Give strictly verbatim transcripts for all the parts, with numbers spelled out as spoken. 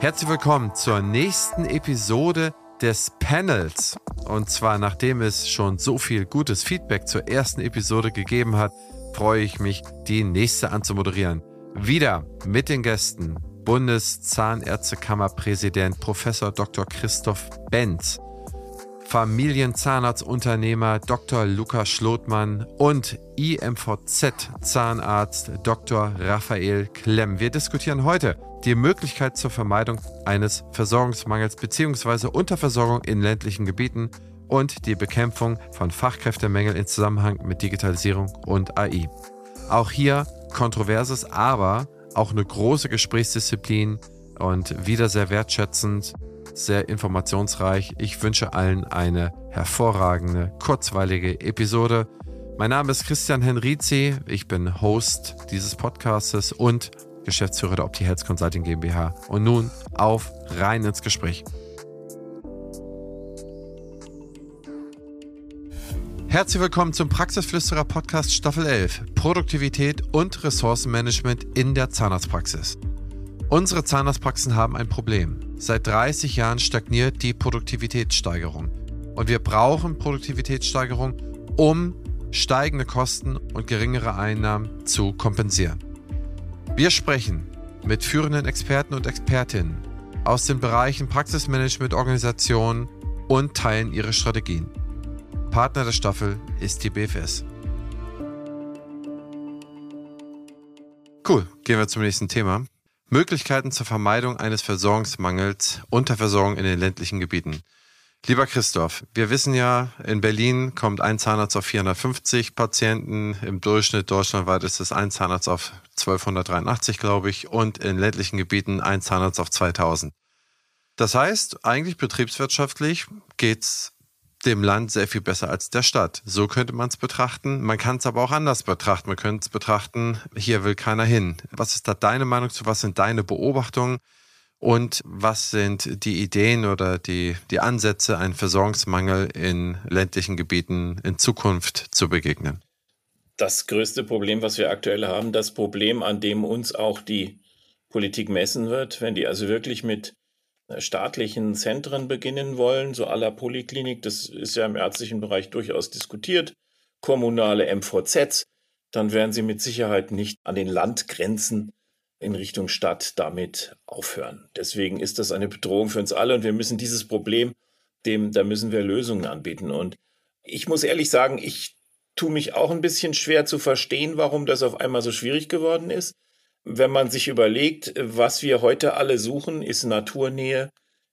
Herzlich willkommen zur nächsten Episode des Panels. Und zwar, nachdem es schon so viel gutes Feedback zur ersten Episode gegeben hat, freue ich mich, die nächste anzumoderieren. Wieder mit den Gästen Bundeszahnärztekammerpräsident Professor Doktor Christoph Benz, Familienzahnarztunternehmer Doktor Luca Schlotmann und I M V Z-Zahnarzt Doktor Raphael Klemm. Wir diskutieren heute die Möglichkeit zur Vermeidung eines Versorgungsmangels bzw. Unterversorgung in ländlichen Gebieten und die Bekämpfung von Fachkräftemängeln in Zusammenhang mit Digitalisierung und A I. Auch hier kontroverses, aber auch eine große Gesprächsdisziplin und wieder sehr wertschätzend, sehr informationsreich. Ich wünsche allen eine hervorragende, kurzweilige Episode. Mein Name ist Christian Henrizi, ich bin Host dieses Podcastes und Geschäftsführer der OptiHealth Consulting GmbH. Und nun auf, rein ins Gespräch. Herzlich willkommen zum Praxisflüsterer Podcast Staffel elf, Produktivität und Ressourcenmanagement in der Zahnarztpraxis. Unsere Zahnarztpraxen haben ein Problem. Seit dreißig Jahren stagniert die Produktivitätssteigerung. Und wir brauchen Produktivitätssteigerung, um steigende Kosten und geringere Einnahmen zu kompensieren. Wir sprechen mit führenden Experten und Expertinnen aus den Bereichen Praxismanagement, Organisation und teilen ihre Strategien. Partner der Staffel ist die B F S. Cool, gehen wir zum nächsten Thema. Möglichkeiten zur Vermeidung eines Versorgungsmangels, Unterversorgung in den ländlichen Gebieten. Lieber Christoph, wir wissen ja, in Berlin kommt ein Zahnarzt auf vierhundertfünfzig Patienten. Im Durchschnitt deutschlandweit ist es ein Zahnarzt auf zwölfhundertdreiundachtzig, glaube ich. Und in ländlichen Gebieten ein Zahnarzt auf zweitausend. Das heißt, eigentlich betriebswirtschaftlich geht's dem Land sehr viel besser als der Stadt. So könnte man es betrachten. Man kann es aber auch anders betrachten. Man könnte es betrachten, hier will keiner hin. Was ist da deine Meinung zu? Was sind deine Beobachtungen? Und was sind die Ideen oder die, die Ansätze, einen Versorgungsmangel in ländlichen Gebieten in Zukunft zu begegnen? Das größte Problem, was wir aktuell haben, das Problem, an dem uns auch die Politik messen wird, wenn die also wirklich mit staatlichen Zentren beginnen wollen, so à la Poliklinik, das ist ja im ärztlichen Bereich durchaus diskutiert, kommunale M V Zs, dann werden sie mit Sicherheit nicht an den Landgrenzen in Richtung Stadt damit aufhören. Deswegen ist das eine Bedrohung für uns alle und wir müssen dieses Problem, dem, da müssen wir Lösungen anbieten. Und ich muss ehrlich sagen, ich tue mich auch ein bisschen schwer zu verstehen, warum das auf einmal so schwierig geworden ist. Wenn man sich überlegt, was wir heute alle suchen, ist Naturnähe,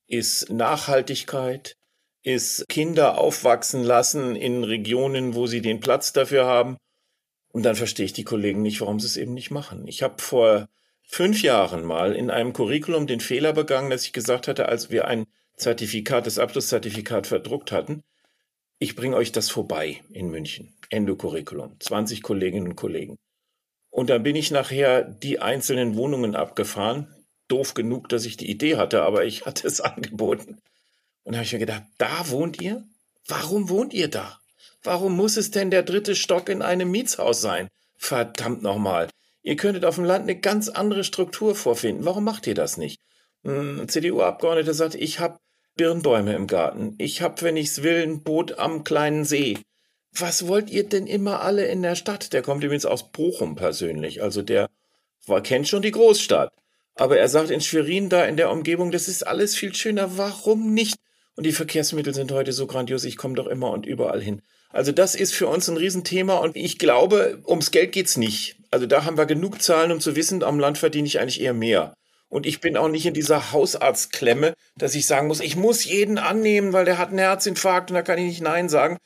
ist Nachhaltigkeit, ist Kinder aufwachsen lassen in Regionen, wo sie den Platz dafür haben. Und dann verstehe ich die Kollegen nicht, warum sie es eben nicht machen. Ich habe vor fünf Jahren mal in einem Curriculum den Fehler begangen, dass ich gesagt hatte, als wir ein Zertifikat, das Abschlusszertifikat verdruckt hatten, ich bringe euch das vorbei in München, Endocurriculum, zwanzig Kolleginnen und Kollegen. Und dann bin ich nachher die einzelnen Wohnungen abgefahren. Doof genug, dass ich die Idee hatte, aber ich hatte es angeboten. Und da habe ich mir gedacht, da wohnt ihr? Warum wohnt ihr da? Warum muss es denn der dritte Stock in einem Mietshaus sein? Verdammt nochmal. Ihr könntet auf dem Land eine ganz andere Struktur vorfinden. Warum macht ihr das nicht? Ein C D U-Abgeordneter sagt, ich habe Birnbäume im Garten. Ich habe, wenn ich es will, ein Boot am kleinen See. Was wollt ihr denn immer alle in der Stadt? Der kommt übrigens aus Bochum persönlich, also der war, kennt schon die Großstadt. Aber er sagt, in Schwerin, da in der Umgebung, das ist alles viel schöner, warum nicht? Und die Verkehrsmittel sind heute so grandios, ich komme doch immer und überall hin. Also das ist für uns ein Riesenthema und ich glaube, ums Geld geht's nicht. Also da haben wir genug Zahlen, um zu wissen, am Land verdiene ich eigentlich eher mehr. Und ich bin auch nicht in dieser Hausarztklemme, dass ich sagen muss, ich muss jeden annehmen, weil der hat einen Herzinfarkt und da kann ich nicht Nein sagen.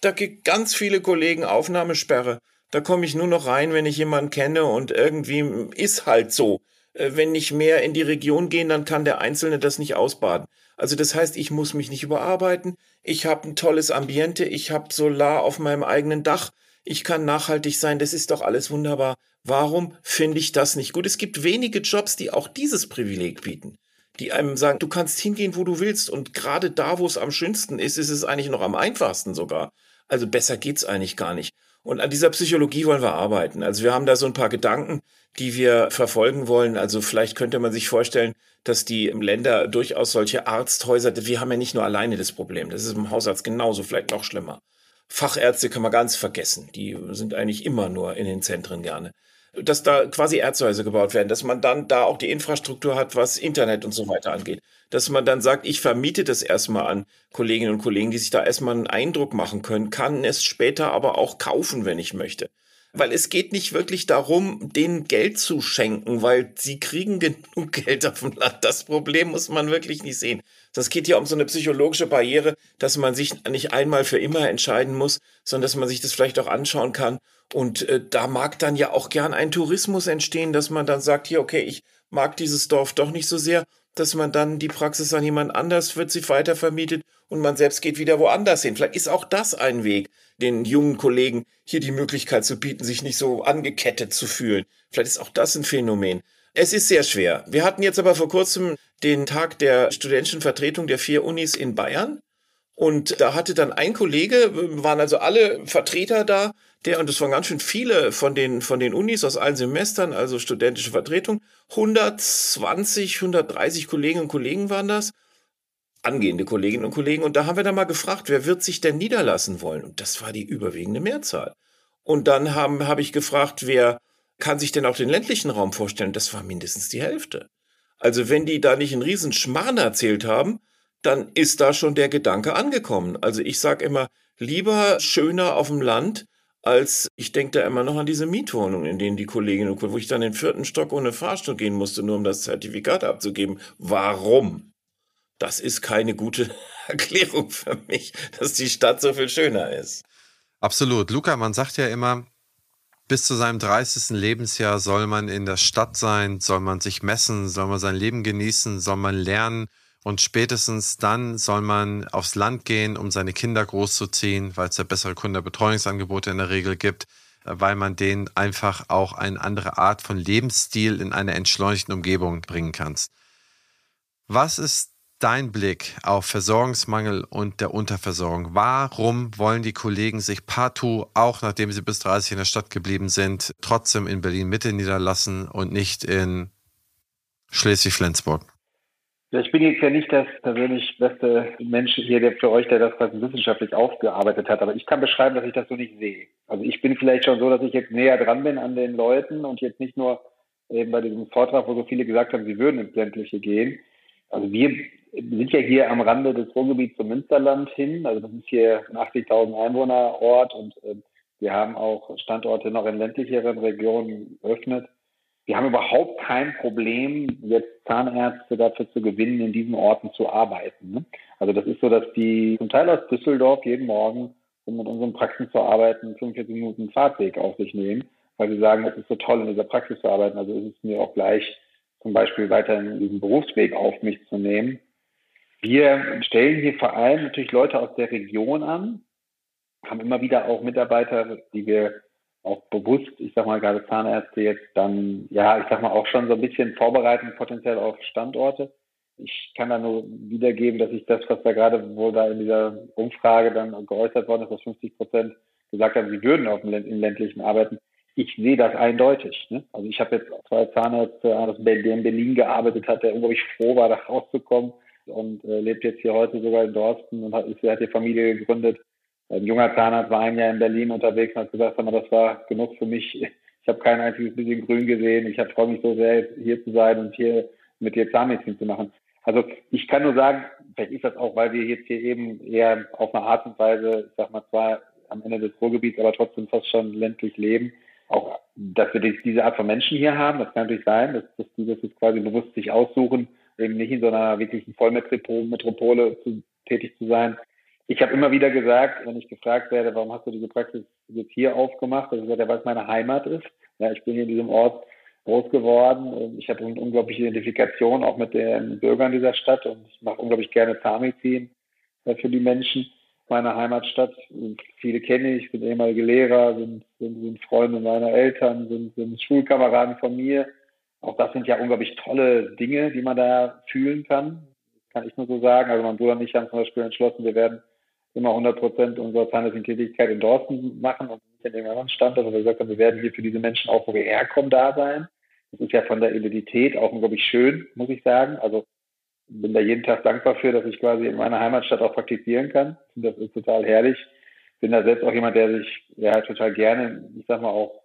Da gibt ganz viele Kollegen Aufnahmesperre. Da komme ich nur noch rein, wenn ich jemanden kenne und irgendwie ist halt so. Wenn nicht mehr in die Region gehen, dann kann der Einzelne das nicht ausbaden. Also das heißt, ich muss mich nicht überarbeiten. Ich habe ein tolles Ambiente. Ich habe Solar auf meinem eigenen Dach. Ich kann nachhaltig sein. Das ist doch alles wunderbar. Warum finde ich das nicht gut? Es gibt wenige Jobs, die auch dieses Privileg bieten. Die einem sagen, du kannst hingehen, wo du willst. Und gerade da, wo es am schönsten ist, ist es eigentlich noch am einfachsten sogar. Also besser geht's eigentlich gar nicht. Und an dieser Psychologie wollen wir arbeiten. Also wir haben da so ein paar Gedanken, die wir verfolgen wollen. Also vielleicht könnte man sich vorstellen, dass die Länder durchaus solche Arzthäuser, wir haben ja nicht nur alleine das Problem, das ist im Hausarzt genauso, vielleicht noch schlimmer. Fachärzte kann man ganz vergessen, die sind eigentlich immer nur in den Zentren gerne. Dass da quasi Ärztehäuser gebaut werden, dass man dann da auch die Infrastruktur hat, was Internet und so weiter angeht. Dass man dann sagt, ich vermiete das erstmal an Kolleginnen und Kollegen, die sich da erstmal einen Eindruck machen können, kann es später aber auch kaufen, wenn ich möchte. Weil es geht nicht wirklich darum, denen Geld zu schenken, weil sie kriegen genug Geld auf dem Land. Das Problem muss man wirklich nicht sehen. Das geht ja um so eine psychologische Barriere, dass man sich nicht einmal für immer entscheiden muss, sondern dass man sich das vielleicht auch anschauen kann. Und äh, da mag dann ja auch gern ein Tourismus entstehen, dass man dann sagt, hier, okay, ich mag dieses Dorf doch nicht so sehr, dass man dann die Praxis an jemand anders wird, sie weitervermietet und man selbst geht wieder woanders hin. Vielleicht ist auch das ein Weg, den jungen Kollegen hier die Möglichkeit zu bieten, sich nicht so angekettet zu fühlen. Vielleicht ist auch das ein Phänomen. Es ist sehr schwer. Wir hatten jetzt aber vor kurzem den Tag der studentischen Vertretung der vier Unis in Bayern. Und da hatte dann ein Kollege, waren also alle Vertreter da, der, und es waren ganz schön viele von den, von den Unis aus allen Semestern, also studentische Vertretung, hundertzwanzig, hundertdreißig Kolleginnen und Kollegen waren das, angehende Kolleginnen und Kollegen. Und da haben wir dann mal gefragt, wer wird sich denn niederlassen wollen? Und das war die überwiegende Mehrzahl. Und dann haben, habe ich gefragt, wer kann sich denn auch den ländlichen Raum vorstellen? Das war mindestens die Hälfte. Also wenn die da nicht einen riesen Schmarrn erzählt haben, dann ist da schon der Gedanke angekommen. Also ich sage immer, lieber schöner auf dem Land, als ich denke da immer noch an diese Mietwohnungen, in denen die Kolleginnen und Kollegen, wo ich dann in den vierten Stock ohne Fahrstuhl gehen musste, nur um das Zertifikat abzugeben. Warum? Das ist keine gute Erklärung für mich, dass die Stadt so viel schöner ist. Absolut. Luca, man sagt ja immer, bis zu seinem dreißigsten Lebensjahr soll man in der Stadt sein, soll man sich messen, soll man sein Leben genießen, soll man lernen. Und spätestens dann soll man aufs Land gehen, um seine Kinder großzuziehen, weil es ja bessere Kinderbetreuungsangebote in der Regel gibt, weil man denen einfach auch eine andere Art von Lebensstil in einer entschleunigten Umgebung bringen kann. Was ist dein Blick auf Versorgungsmangel und der Unterversorgung? Warum wollen die Kollegen sich partout, auch nachdem sie bis dreißig in der Stadt geblieben sind, trotzdem in Berlin-Mitte niederlassen und nicht in Schleswig-Flensburg? Ich bin jetzt ja nicht das persönlich beste Mensch hier, der für euch, der das quasi wissenschaftlich aufgearbeitet hat, aber ich kann beschreiben, dass ich das so nicht sehe. Also ich bin vielleicht schon so, dass ich jetzt näher dran bin an den Leuten und jetzt nicht nur eben bei diesem Vortrag, wo so viele gesagt haben, sie würden ins Ländliche gehen. Also wir sind ja hier am Rande des Ruhrgebiets zum Münsterland hin, also das ist hier ein achtzigtausend Einwohner Ort und wir haben auch Standorte noch in ländlicheren Regionen eröffnet. Wir haben überhaupt kein Problem, jetzt Zahnärzte dafür zu gewinnen, in diesen Orten zu arbeiten. Ne? Also das ist so, dass die zum Teil aus Düsseldorf jeden Morgen, um mit unseren Praxen zu arbeiten, fünfundvierzig Minuten Fahrtweg auf sich nehmen, weil sie sagen, es ist so toll, in dieser Praxis zu arbeiten. Also ist es mir auch gleich, zum Beispiel weiterhin diesen Berufsweg auf mich zu nehmen. Wir stellen hier vor allem natürlich Leute aus der Region an, haben immer wieder auch Mitarbeiter, die wir auch bewusst, ich sag mal, gerade Zahnärzte jetzt dann, ja, ich sag mal, auch schon so ein bisschen vorbereiten, potenziell auf Standorte. Ich kann da nur wiedergeben, dass ich das, was da gerade, wo da in dieser Umfrage dann geäußert worden ist, dass fünfzig Prozent gesagt haben, sie würden auf dem Länd- im ländlichen arbeiten. Ich sehe das eindeutig. Ne? Also ich habe jetzt zwei Zahnärzte, der in Berlin gearbeitet hat, der unglaublich froh war, da rauszukommen und äh, lebt jetzt hier heute sogar in Dorsten und hat, ist, hat hier Familie gegründet. Ein junger Zahnarzt war ein Jahr in Berlin unterwegs und hat gesagt, das war genug für mich. Ich habe kein einziges bisschen Grün gesehen. Ich freue mich so sehr, hier zu sein und hier mit dir Zahnmedizin zu machen. Also ich kann nur sagen, vielleicht ist das auch, weil wir jetzt hier eben eher auf eine Art und Weise, ich sag mal zwar am Ende des Ruhrgebiets, aber trotzdem fast schon ländlich leben, auch, dass wir diese Art von Menschen hier haben. Das kann natürlich sein, dass, dass die das jetzt quasi bewusst sich aussuchen, eben nicht in so einer wirklichen Vollmetropole zu, tätig zu sein. Ich habe immer wieder gesagt, wenn ich gefragt werde, warum hast du diese Praxis jetzt hier aufgemacht? Also ich sage, weil es meine Heimat ist. Ja, ich bin hier in diesem Ort groß geworden. Ich habe eine unglaubliche Identifikation auch mit den Bürgern dieser Stadt und ich mache unglaublich gerne Zahnmedizin für die Menschen meiner Heimatstadt. Und viele kenne ich, sind ehemalige Lehrer, sind, sind, sind Freunde meiner Eltern, sind, sind Schulkameraden von mir. Auch das sind ja unglaublich tolle Dinge, die man da fühlen kann. Kann ich nur so sagen. Also mein Bruder und ich haben zum Beispiel entschlossen, wir werden immer hundert Prozent unserer zahnärztlichen Tätigkeit in Dorsten machen und in dem anderen Standort, wo wir gesagt haben, wir werden hier für diese Menschen auch, wo wir herkommen, da sein. Das ist ja von der Identität auch unglaublich schön, muss ich sagen. Also bin da jeden Tag dankbar für, dass ich quasi in meiner Heimatstadt auch praktizieren kann. Das ist total herrlich. Bin da selbst auch jemand, der sich ja total gerne, ich sag mal auch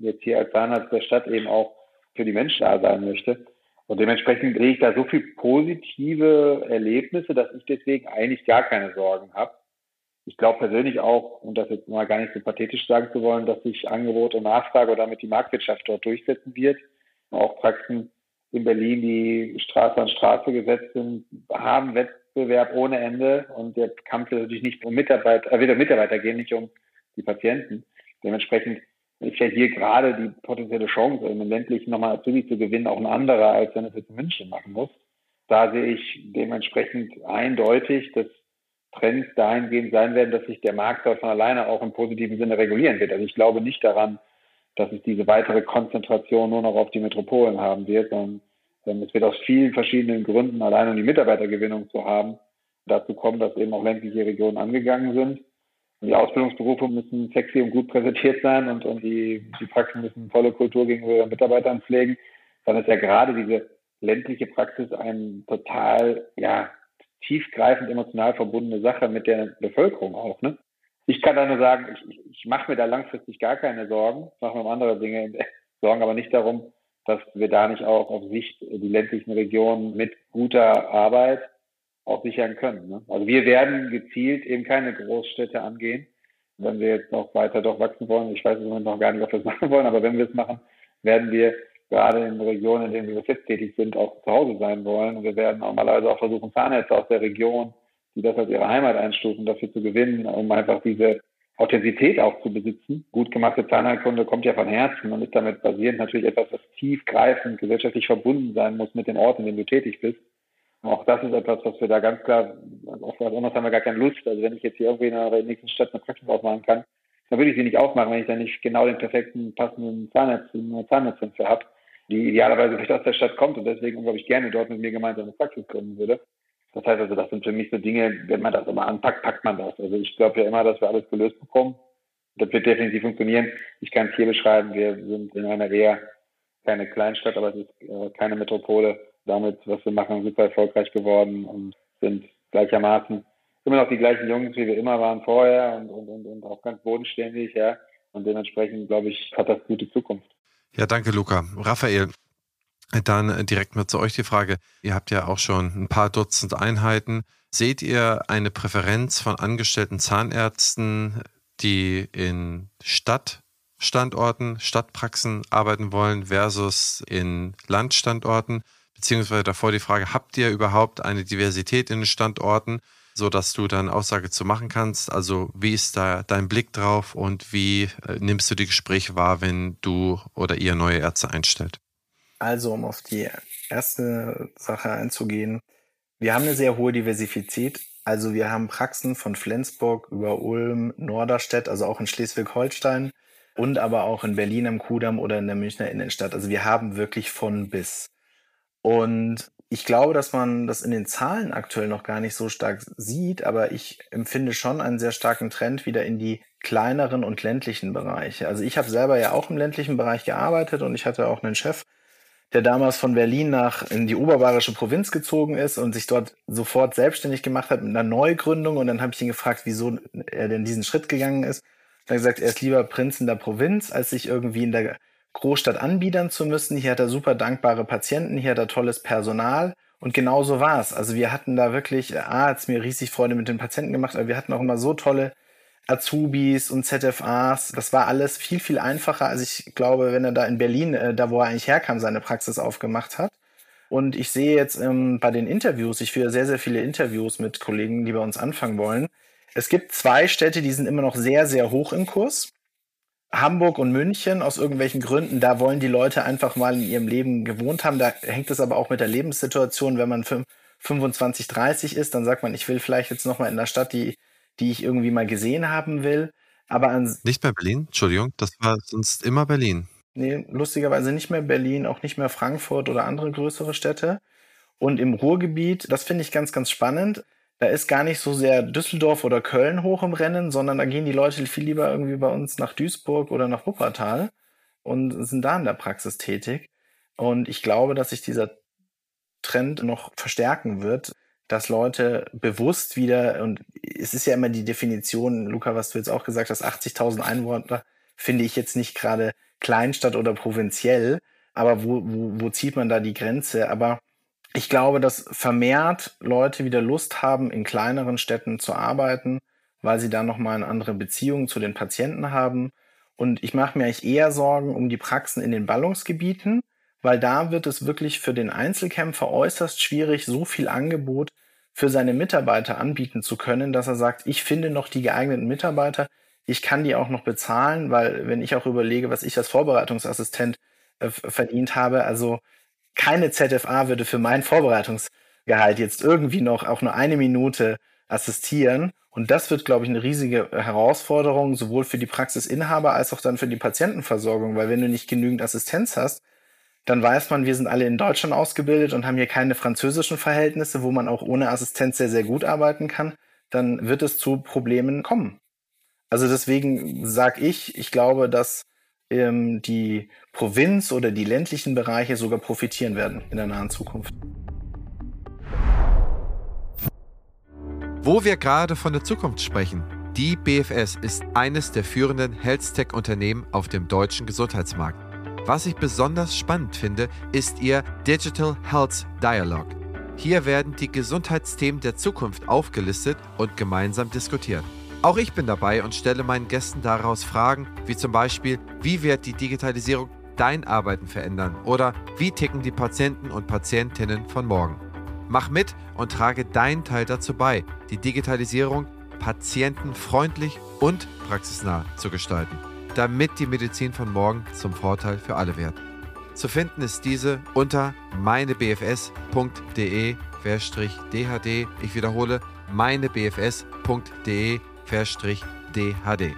jetzt hier als Zahnarzt der Stadt eben auch für die Menschen da sein möchte. Und dementsprechend kriege ich da so viel positive Erlebnisse, dass ich deswegen eigentlich gar keine Sorgen habe. Ich glaube persönlich auch, und das jetzt mal gar nicht so pathetisch sagen zu wollen, dass sich Angebot und Nachfrage oder damit die Marktwirtschaft dort durchsetzen wird. Auch Praxen in Berlin, die Straße an Straße gesetzt sind, haben Wettbewerb ohne Ende. Und der Kampf wird natürlich nicht um Mitarbeiter, äh, wieder Mitarbeiter gehen, nicht um die Patienten. Dementsprechend ist ja hier gerade die potenzielle Chance, im ländlichen nochmal Azubi zu gewinnen, auch ein anderer, als wenn es jetzt in München machen muss. Da sehe ich dementsprechend eindeutig, dass Trends dahingehend sein werden, dass sich der Markt dort von alleine auch im positiven Sinne regulieren wird. Also ich glaube nicht daran, dass es diese weitere Konzentration nur noch auf die Metropolen haben wird, sondern es wird aus vielen verschiedenen Gründen, allein um die Mitarbeitergewinnung zu haben, dazu kommen, dass eben auch ländliche Regionen angegangen sind. Und die Ausbildungsberufe müssen sexy und gut präsentiert sein und, und die, die Praxen müssen volle Kultur gegenüber ihren Mitarbeitern pflegen. Dann ist ja gerade diese ländliche Praxis eine total, ja, tiefgreifend emotional verbundene Sache mit der Bevölkerung auch, ne? Ich kann da nur sagen, ich, ich mache mir da langfristig gar keine Sorgen, mache mir um andere Dinge Sorgen, aber nicht darum, dass wir da nicht auch auf Sicht die ländlichen Regionen mit guter Arbeit auch sichern können, ne? Also wir werden gezielt eben keine Großstädte angehen, wenn wir jetzt noch weiter doch wachsen wollen. Ich weiß im Moment noch gar nicht, ob wir es machen wollen, aber wenn wir es machen, werden wir gerade in Regionen, in denen wir jetzt tätig sind, auch zu Hause sein wollen. Und wir werden normalerweise auch versuchen, Zahnärzte aus der Region, die das als ihre Heimat einstufen, dafür zu gewinnen, um einfach diese Authentizität auch zu besitzen. Gut gemachte Zahnheilkunde kommt ja von Herzen und ist damit basierend natürlich etwas, was tiefgreifend gesellschaftlich verbunden sein muss mit dem Ort, in dem du tätig bist. Und auch das ist etwas, was wir da ganz klar, auf was anderes haben wir gar keine Lust. Also wenn ich jetzt hier irgendwie in der nächsten Stadt eine Praxis aufmachen kann, dann würde ich sie nicht aufmachen, wenn ich da nicht genau den perfekten, passenden Zahnarzt, Zahnärztin für habe, die idealerweise vielleicht aus der Stadt kommt und deswegen unglaublich gerne dort mit mir gemeinsam eine Praxis gründen würde. Das heißt also, das sind für mich so Dinge, wenn man das immer anpackt, packt man das. Also ich glaube ja immer, dass wir alles gelöst bekommen. Das wird definitiv funktionieren. Ich kann es hier beschreiben, wir sind in einer eher keine Kleinstadt, aber es ist äh, keine Metropole. Damit, was wir machen, super erfolgreich geworden und sind gleichermaßen immer noch die gleichen Jungs, wie wir immer waren vorher und, und, und, und auch ganz bodenständig, ja. Und dementsprechend, glaube ich, hat das gute Zukunft. Ja, danke, Luca. Raphael, dann direkt mal zu euch die Frage. Ihr habt ja auch schon ein paar Dutzend Einheiten. Seht ihr eine Präferenz von angestellten Zahnärzten, die in Stadtstandorten, Stadtpraxen arbeiten wollen versus in Landstandorten? Beziehungsweise davor die Frage, habt ihr überhaupt eine Diversität in den Standorten, sodass du dann Aussage zu machen kannst? Also wie ist da dein Blick drauf und wie äh, nimmst du die Gespräche wahr, wenn du oder ihr neue Ärzte einstellt? Also um auf die erste Sache einzugehen, wir haben eine sehr hohe Diversität. Also wir haben Praxen von Flensburg über Ulm, Norderstedt, also auch in Schleswig-Holstein und aber auch in Berlin am Kudamm oder in der Münchner Innenstadt. Also wir haben wirklich von bis. Und ich glaube, dass man das in den Zahlen aktuell noch gar nicht so stark sieht, aber ich empfinde schon einen sehr starken Trend wieder in die kleineren und ländlichen Bereiche. Also ich habe selber ja auch im ländlichen Bereich gearbeitet und ich hatte auch einen Chef, der damals von Berlin nach in die oberbayerische Provinz gezogen ist und sich dort sofort selbstständig gemacht hat mit einer Neugründung. Und dann habe ich ihn gefragt, wieso er denn diesen Schritt gegangen ist. Und er hat gesagt, er ist lieber Prinz in der Provinz, als sich irgendwie in der Großstadt anbiedern zu müssen. Hier hat er super dankbare Patienten, hier hat er tolles Personal und genau so war es. Also wir hatten da wirklich, ah, hat es mir riesig Freude mit den Patienten gemacht, aber wir hatten auch immer so tolle Azubis und Z F As. Das war alles viel, viel einfacher. Also ich glaube, wenn er da in Berlin, äh, da wo er eigentlich herkam, seine Praxis aufgemacht hat. Und ich sehe jetzt ähm, bei den Interviews, ich führe sehr, sehr viele Interviews mit Kollegen, die bei uns anfangen wollen. Es gibt zwei Städte, die sind immer noch sehr, sehr hoch im Kurs. Hamburg und München aus irgendwelchen Gründen, da wollen die Leute einfach mal in ihrem Leben gewohnt haben. Da hängt es aber auch mit der Lebenssituation. Wenn man fünfundzwanzig, dreißig ist, dann sagt man, ich will vielleicht jetzt nochmal in der Stadt, die, die ich irgendwie mal gesehen haben will. Aber ans- Nicht mehr Berlin? Entschuldigung, das war sonst immer Berlin. Nee, lustigerweise nicht mehr Berlin, auch nicht mehr Frankfurt oder andere größere Städte. Und im Ruhrgebiet, das finde ich ganz, ganz spannend. Da ist gar nicht so sehr Düsseldorf oder Köln hoch im Rennen, sondern da gehen die Leute viel lieber irgendwie bei uns nach Duisburg oder nach Wuppertal und sind da in der Praxis tätig. Und ich glaube, dass sich dieser Trend noch verstärken wird, dass Leute bewusst wieder, und es ist ja immer die Definition, Luca, was du jetzt auch gesagt hast, achtzigtausend Einwohner finde ich jetzt nicht gerade Kleinstadt oder provinziell, aber wo, wo, wo zieht man da die Grenze? Aber ich glaube, dass vermehrt Leute wieder Lust haben, in kleineren Städten zu arbeiten, weil sie da nochmal eine andere Beziehung zu den Patienten haben. Und ich mache mir eigentlich eher Sorgen um die Praxen in den Ballungsgebieten, weil da wird es wirklich für den Einzelkämpfer äußerst schwierig, so viel Angebot für seine Mitarbeiter anbieten zu können, dass er sagt, ich finde noch die geeigneten Mitarbeiter, ich kann die auch noch bezahlen, weil wenn ich auch überlege, was ich als Vorbereitungsassistent äh, verdient habe, also keine Z F A würde für mein Vorbereitungsgehalt jetzt irgendwie noch auch nur eine Minute assistieren. Und das wird, glaube ich, eine riesige Herausforderung, sowohl für die Praxisinhaber als auch dann für die Patientenversorgung. Weil wenn du nicht genügend Assistenz hast, dann weiß man, wir sind alle in Deutschland ausgebildet und haben hier keine französischen Verhältnisse, wo man auch ohne Assistenz sehr, sehr gut arbeiten kann. Dann wird es zu Problemen kommen. Also deswegen sage ich, ich glaube, dass die Provinz oder die ländlichen Bereiche sogar profitieren werden in der nahen Zukunft. Wo wir gerade von der Zukunft sprechen, die B F S ist eines der führenden Health-Tech-Unternehmen auf dem deutschen Gesundheitsmarkt. Was ich besonders spannend finde, ist ihr Digital Health Dialog. Hier werden die Gesundheitsthemen der Zukunft aufgelistet und gemeinsam diskutiert. Auch ich bin dabei und stelle meinen Gästen daraus Fragen, wie zum Beispiel, wie wird die Digitalisierung dein Arbeiten verändern? Oder wie ticken die Patienten und Patientinnen von morgen? Mach mit und trage deinen Teil dazu bei, die Digitalisierung patientenfreundlich und praxisnah zu gestalten, damit die Medizin von morgen zum Vorteil für alle wird. Zu finden ist diese unter meinebfs punkt de slash d h d. Ich wiederhole, meinebfs punkt de slash d h d.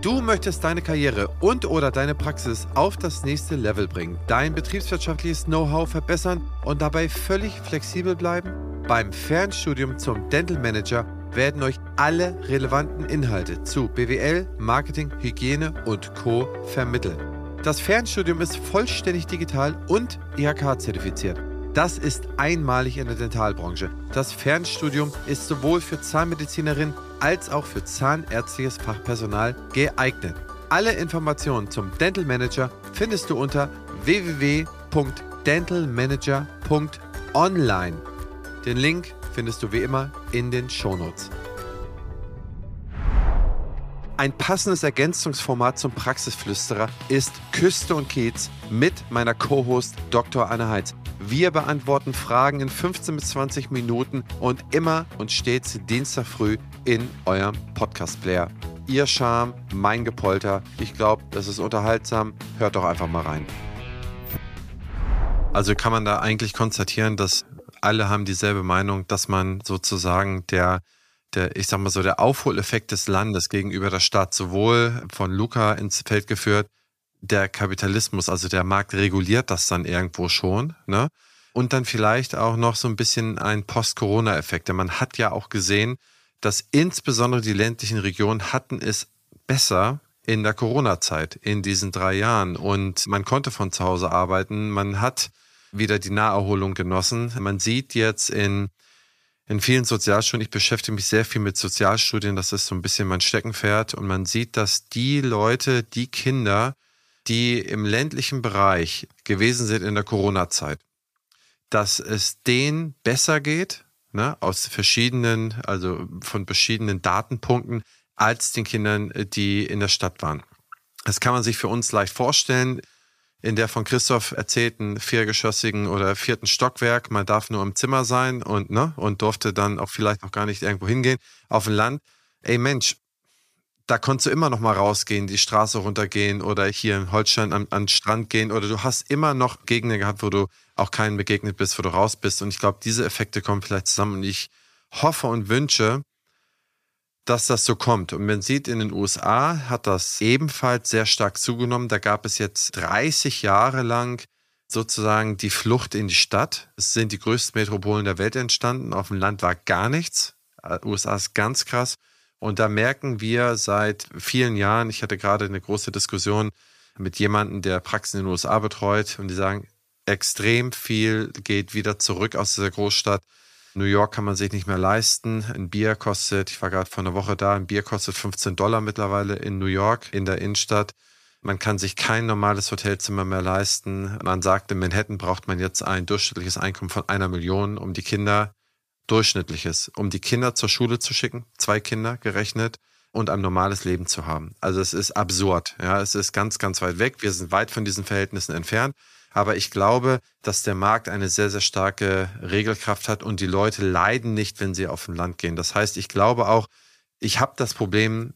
Du möchtest deine Karriere und oder deine Praxis auf das nächste Level bringen, dein betriebswirtschaftliches Know-how verbessern und dabei völlig flexibel bleiben? Beim Fernstudium zum Dental Manager werden euch alle relevanten Inhalte zu B W L, Marketing, Hygiene und Co. vermittelt. Das Fernstudium ist vollständig digital und I H K-zertifiziert. Das ist einmalig in der Dentalbranche. Das Fernstudium ist sowohl für Zahnmedizinerinnen als auch für zahnärztliches Fachpersonal geeignet. Alle Informationen zum Dental Manager findest du unter w w w punkt dental manager punkt online. Den Link findest du wie immer in den Shownotes. Ein passendes Ergänzungsformat zum Praxisflüsterer ist Küste und Kiez mit meiner Co-Host Doktor Anne Heitz. Wir beantworten Fragen in fünfzehn bis zwanzig Minuten und immer und stets Dienstag früh in eurem Podcast-Player. Ihr Charme, mein Gepolter. Ich glaube, das ist unterhaltsam. Hört doch einfach mal rein. Also kann man da eigentlich konstatieren, dass alle haben dieselbe Meinung, dass man sozusagen der Der, ich sag mal so, der Aufholeffekt des Landes gegenüber der Stadt, sowohl von Luca ins Feld geführt, der Kapitalismus, also der Markt reguliert das dann irgendwo schon, ne? Und dann vielleicht auch noch so ein bisschen ein Post-Corona-Effekt. Denn man hat ja auch gesehen, dass insbesondere die ländlichen Regionen hatten es besser in der Corona-Zeit, in diesen drei Jahren. Und man konnte von zu Hause arbeiten, man hat wieder die Naherholung genossen. Man sieht jetzt in In vielen Sozialstudien, ich beschäftige mich sehr viel mit Sozialstudien, das ist so ein bisschen mein Steckenpferd, und man sieht, dass die Leute, die Kinder, die im ländlichen Bereich gewesen sind in der Corona-Zeit, dass es denen besser geht, ne, aus verschiedenen, also von verschiedenen Datenpunkten, als den Kindern, die in der Stadt waren. Das kann man sich für uns leicht vorstellen. In der von Christoph erzählten viergeschossigen oder vierten Stockwerk, man darf nur im Zimmer sein und ne und durfte dann auch vielleicht noch gar nicht irgendwo hingehen, auf dem Land. Ey Mensch, da konntest du immer noch mal rausgehen, die Straße runtergehen oder hier in Holstein an, an den Strand gehen, oder du hast immer noch Gegenden gehabt, wo du auch keinen begegnet bist, wo du raus bist, und ich glaube, diese Effekte kommen vielleicht zusammen, und ich hoffe und wünsche, dass das so kommt. Und man sieht, in den U S A hat das ebenfalls sehr stark zugenommen. Da gab es jetzt dreißig Jahre lang sozusagen die Flucht in die Stadt. Es sind die größten Metropolen der Welt entstanden. Auf dem Land war gar nichts. U S A ist ganz krass. Und da merken wir seit vielen Jahren, ich hatte gerade eine große Diskussion mit jemandem, der Praxen in den U S A betreut, und die sagen, extrem viel geht wieder zurück aus dieser Großstadt. New York kann man sich nicht mehr leisten. Ein Bier kostet, ich war gerade vor einer Woche da, ein Bier kostet fünfzehn Dollar mittlerweile in New York, in der Innenstadt. Man kann sich kein normales Hotelzimmer mehr leisten. Man sagt, in Manhattan braucht man jetzt ein durchschnittliches Einkommen von einer Million, um die Kinder, durchschnittliches, um die Kinder zur Schule zu schicken, zwei Kinder gerechnet, und ein normales Leben zu haben. Also es ist absurd. Ja, es ist ganz, ganz weit weg. Wir sind weit von diesen Verhältnissen entfernt. Aber ich glaube, dass der Markt eine sehr, sehr starke Regelkraft hat und die Leute leiden nicht, wenn sie auf dem Land gehen. Das heißt, ich glaube auch, ich habe das Problem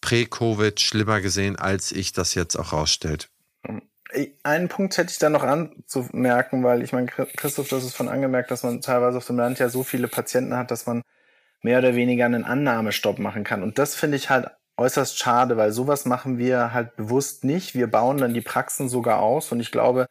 prä-Covid schlimmer gesehen, als ich das jetzt auch rausstellt. Einen Punkt hätte ich da noch anzumerken, weil ich meine, Christoph, du hast es von angemerkt, dass man teilweise auf dem Land ja so viele Patienten hat, dass man mehr oder weniger einen Annahmestopp machen kann. Und das finde ich halt äußerst schade, weil sowas machen wir halt bewusst nicht. Wir bauen dann die Praxen sogar aus, und ich glaube,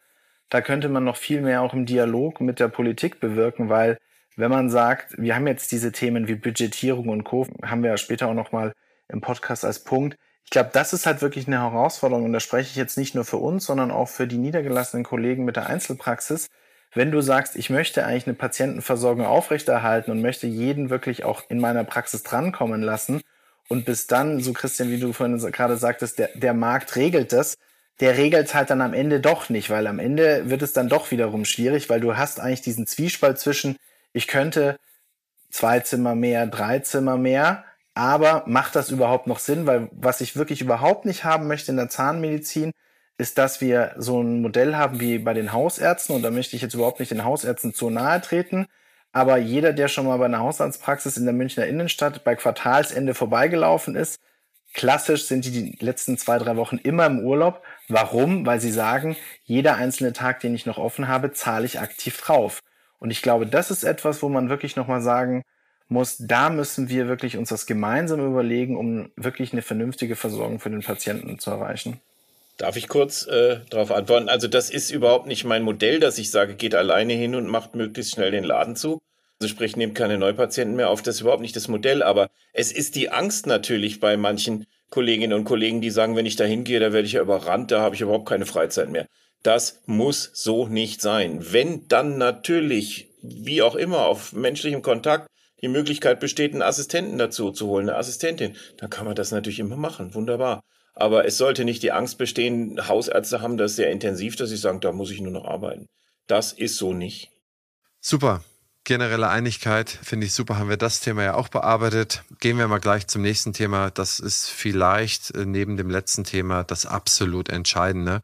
da könnte man noch viel mehr auch im Dialog mit der Politik bewirken, weil wenn man sagt, wir haben jetzt diese Themen wie Budgetierung und Co., haben wir ja später auch nochmal im Podcast als Punkt. Ich glaube, das ist halt wirklich eine Herausforderung, und da spreche ich jetzt nicht nur für uns, sondern auch für die niedergelassenen Kollegen mit der Einzelpraxis. Wenn du sagst, ich möchte eigentlich eine Patientenversorgung aufrechterhalten und möchte jeden wirklich auch in meiner Praxis drankommen lassen und bis dann, so Christian, wie du vorhin gerade sagtest, der, der Markt regelt das, der regelt es halt dann am Ende doch nicht, weil am Ende wird es dann doch wiederum schwierig, weil du hast eigentlich diesen Zwiespalt zwischen, ich könnte zwei Zimmer mehr, drei Zimmer mehr, aber macht das überhaupt noch Sinn? Weil was ich wirklich überhaupt nicht haben möchte in der Zahnmedizin, ist, dass wir so ein Modell haben wie bei den Hausärzten, und da möchte ich jetzt überhaupt nicht den Hausärzten zu nahe treten, aber jeder, der schon mal bei einer Hausarztpraxis in der Münchner Innenstadt bei Quartalsende vorbeigelaufen ist, klassisch sind die die letzten zwei, drei Wochen immer im Urlaub. Warum? Weil sie sagen, jeder einzelne Tag, den ich noch offen habe, zahle ich aktiv drauf. Und ich glaube, das ist etwas, wo man wirklich nochmal sagen muss, da müssen wir wirklich uns das gemeinsam überlegen, um wirklich eine vernünftige Versorgung für den Patienten zu erreichen. Darf ich kurz äh, darauf antworten? Also das ist überhaupt nicht mein Modell, dass ich sage, geht alleine hin und macht möglichst schnell den Laden zu. Also sprich, nehmt keine Neupatienten mehr auf, das ist überhaupt nicht das Modell. Aber es ist die Angst natürlich bei manchen Kolleginnen und Kollegen, die sagen, wenn ich da hingehe, da werde ich ja überrannt, da habe ich überhaupt keine Freizeit mehr. Das muss so nicht sein. Wenn dann natürlich, wie auch immer, auf menschlichem Kontakt die Möglichkeit besteht, einen Assistenten dazu zu holen, eine Assistentin, dann kann man das natürlich immer machen, wunderbar. Aber es sollte nicht die Angst bestehen, Hausärzte haben das sehr intensiv, dass sie sagen, da muss ich nur noch arbeiten. Das ist so nicht. Super. Generelle Einigkeit, finde ich super, haben wir das Thema ja auch bearbeitet. Gehen wir mal gleich zum nächsten Thema. Das ist vielleicht neben dem letzten Thema das absolut Entscheidende.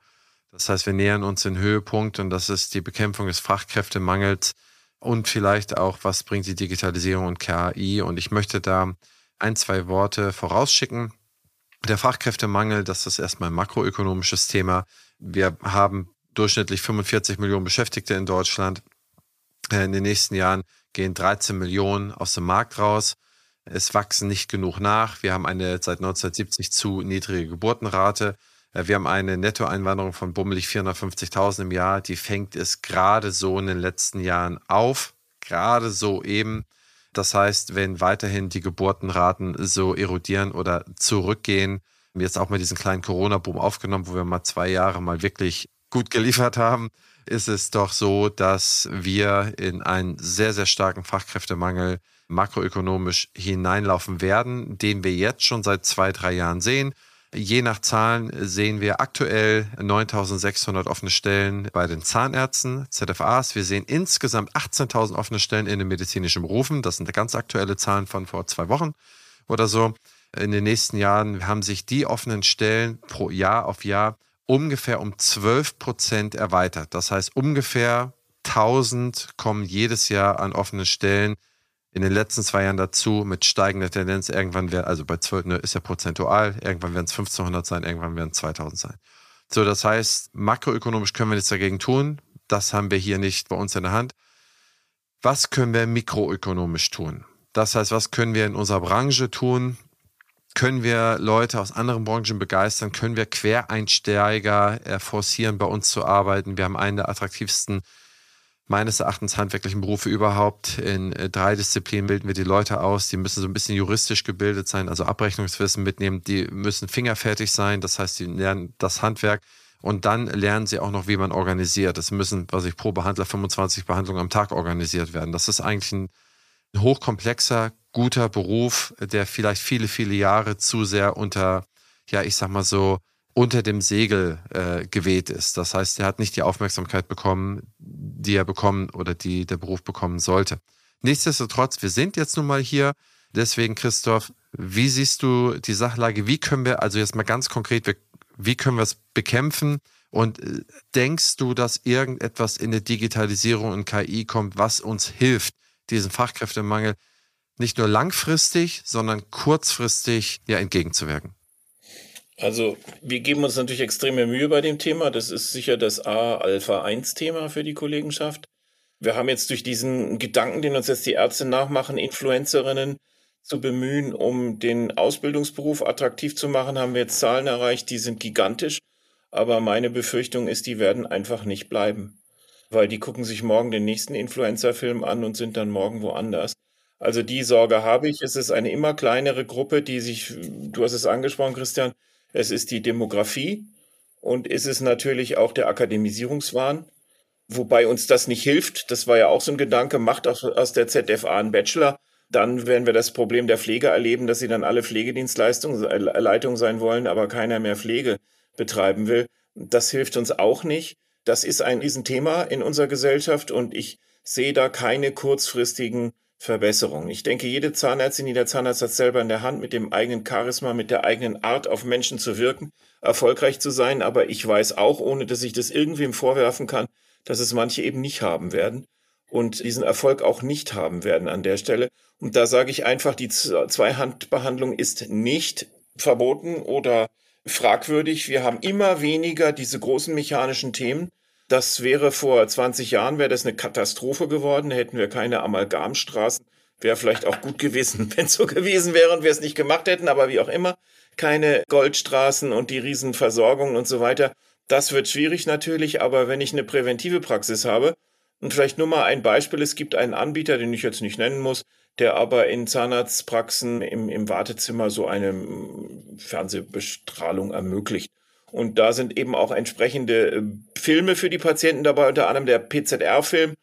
Das heißt, wir nähern uns den Höhepunkt, und das ist die Bekämpfung des Fachkräftemangels und vielleicht auch, was bringt die Digitalisierung und K I. Und ich möchte da ein, zwei Worte vorausschicken. Der Fachkräftemangel, das ist erstmal ein makroökonomisches Thema. Wir haben durchschnittlich fünfundvierzig Millionen Beschäftigte in Deutschland. In den nächsten Jahren gehen dreizehn Millionen aus dem Markt raus. Es wachsen nicht genug nach. Wir haben eine seit neunzehnhundertsiebzig zu niedrige Geburtenrate. Wir haben eine Nettoeinwanderung von bummelig vierhundertfünfzigtausend im Jahr. Die fängt es gerade so in den letzten Jahren auf. Gerade so eben. Das heißt, wenn weiterhin die Geburtenraten so erodieren oder zurückgehen, jetzt auch mal diesen kleinen Corona-Boom aufgenommen, wo wir mal zwei Jahre mal wirklich gut geliefert haben, ist es doch so, dass wir in einen sehr, sehr starken Fachkräftemangel makroökonomisch hineinlaufen werden, den wir jetzt schon seit zwei, drei Jahren sehen. Je nach Zahlen sehen wir aktuell neuntausendsechshundert offene Stellen bei den Zahnärzten, Z F As. Wir sehen insgesamt achtzehntausend offene Stellen in den medizinischen Berufen. Das sind ganz aktuelle Zahlen von vor zwei Wochen oder so. In den nächsten Jahren haben sich die offenen Stellen pro Jahr auf Jahr ungefähr um zwölf Prozent erweitert. Das heißt, ungefähr tausend kommen jedes Jahr an offene Stellen in den letzten zwei Jahren dazu, mit steigender Tendenz. Irgendwann werden, also bei zwölf ne, ist ja prozentual, irgendwann werden es fünfzehnhundert sein, irgendwann werden es zweitausend sein. So, das heißt, makroökonomisch können wir nichts dagegen tun. Das haben wir hier nicht bei uns in der Hand. Was können wir mikroökonomisch tun? Das heißt, was können wir in unserer Branche tun? Können wir Leute aus anderen Branchen begeistern? Können wir Quereinsteiger äh, forcieren, bei uns zu arbeiten? Wir haben einen der attraktivsten, meines Erachtens, handwerklichen Berufe überhaupt. In äh, drei Disziplinen bilden wir die Leute aus. Die müssen so ein bisschen juristisch gebildet sein, also Abrechnungswissen mitnehmen. Die müssen fingerfertig sein, das heißt, die lernen das Handwerk. Und dann lernen sie auch noch, wie man organisiert. Es müssen, was ich pro Behandler, fünfundzwanzig Behandlungen am Tag organisiert werden. Das ist eigentlich ein hochkomplexer, guter Beruf, der vielleicht viele, viele Jahre zu sehr unter, ja, ich sag mal so, unter dem Segel äh, geweht ist. Das heißt, er hat nicht die Aufmerksamkeit bekommen, die er bekommen oder die der Beruf bekommen sollte. Nichtsdestotrotz, wir sind jetzt nun mal hier. Deswegen, Christoph, wie siehst du die Sachlage? Wie können wir, also jetzt mal ganz konkret, wir Wie können wir es bekämpfen? Und denkst du, dass irgendetwas in der Digitalisierung und K I kommt, was uns hilft, diesen Fachkräftemangel nicht nur langfristig, sondern kurzfristig ja entgegenzuwirken? Also wir geben uns natürlich extreme Mühe bei dem Thema. Das ist sicher das A-Alpha eins Thema für die Kollegenschaft. Wir haben jetzt durch diesen Gedanken, den uns jetzt die Ärzte nachmachen, Influencerinnen zu bemühen, um den Ausbildungsberuf attraktiv zu machen, haben wir jetzt Zahlen erreicht, die sind gigantisch. Aber meine Befürchtung ist, die werden einfach nicht bleiben. Weil die gucken sich morgen den nächsten Influencer-Film an und sind dann morgen woanders. Also die Sorge habe ich. Es ist eine immer kleinere Gruppe, die sich, du hast es angesprochen, Christian, es ist die Demografie und es ist natürlich auch der Akademisierungswahn. Wobei uns das nicht hilft. Das war ja auch so ein Gedanke, macht aus der Z F A einen Bachelor. Dann werden wir das Problem der Pflege erleben, dass sie dann alle Pflegedienstleitungen sein wollen, aber keiner mehr Pflege betreiben will. Das hilft uns auch nicht. Das ist ein Riesenthema in unserer Gesellschaft und ich sehe da keine kurzfristigen Verbesserungen. Ich denke, jede Zahnärztin, jeder Zahnarzt hat selber in der Hand, mit dem eigenen Charisma, mit der eigenen Art auf Menschen zu wirken, erfolgreich zu sein. Aber ich weiß auch, ohne dass ich das irgendwem vorwerfen kann, dass es manche eben nicht haben werden. Und diesen Erfolg auch nicht haben werden an der Stelle. Und da sage ich einfach, die Zweihandbehandlung ist nicht verboten oder fragwürdig. Wir haben immer weniger diese großen mechanischen Themen. Das wäre vor zwanzig Jahren, wäre das eine Katastrophe geworden. Hätten wir keine Amalgamstraßen, wäre vielleicht auch gut gewesen, wenn es so gewesen wäre und wir es nicht gemacht hätten. Aber wie auch immer, keine Goldstraßen und die Riesenversorgung und so weiter. Das wird schwierig natürlich, aber wenn ich eine präventive Praxis habe, und vielleicht nur mal ein Beispiel, es gibt einen Anbieter, den ich jetzt nicht nennen muss, der aber in Zahnarztpraxen im, im Wartezimmer so eine Fernsehbestrahlung ermöglicht. Und da sind eben auch entsprechende Filme für die Patienten dabei, unter anderem der P Z R Film.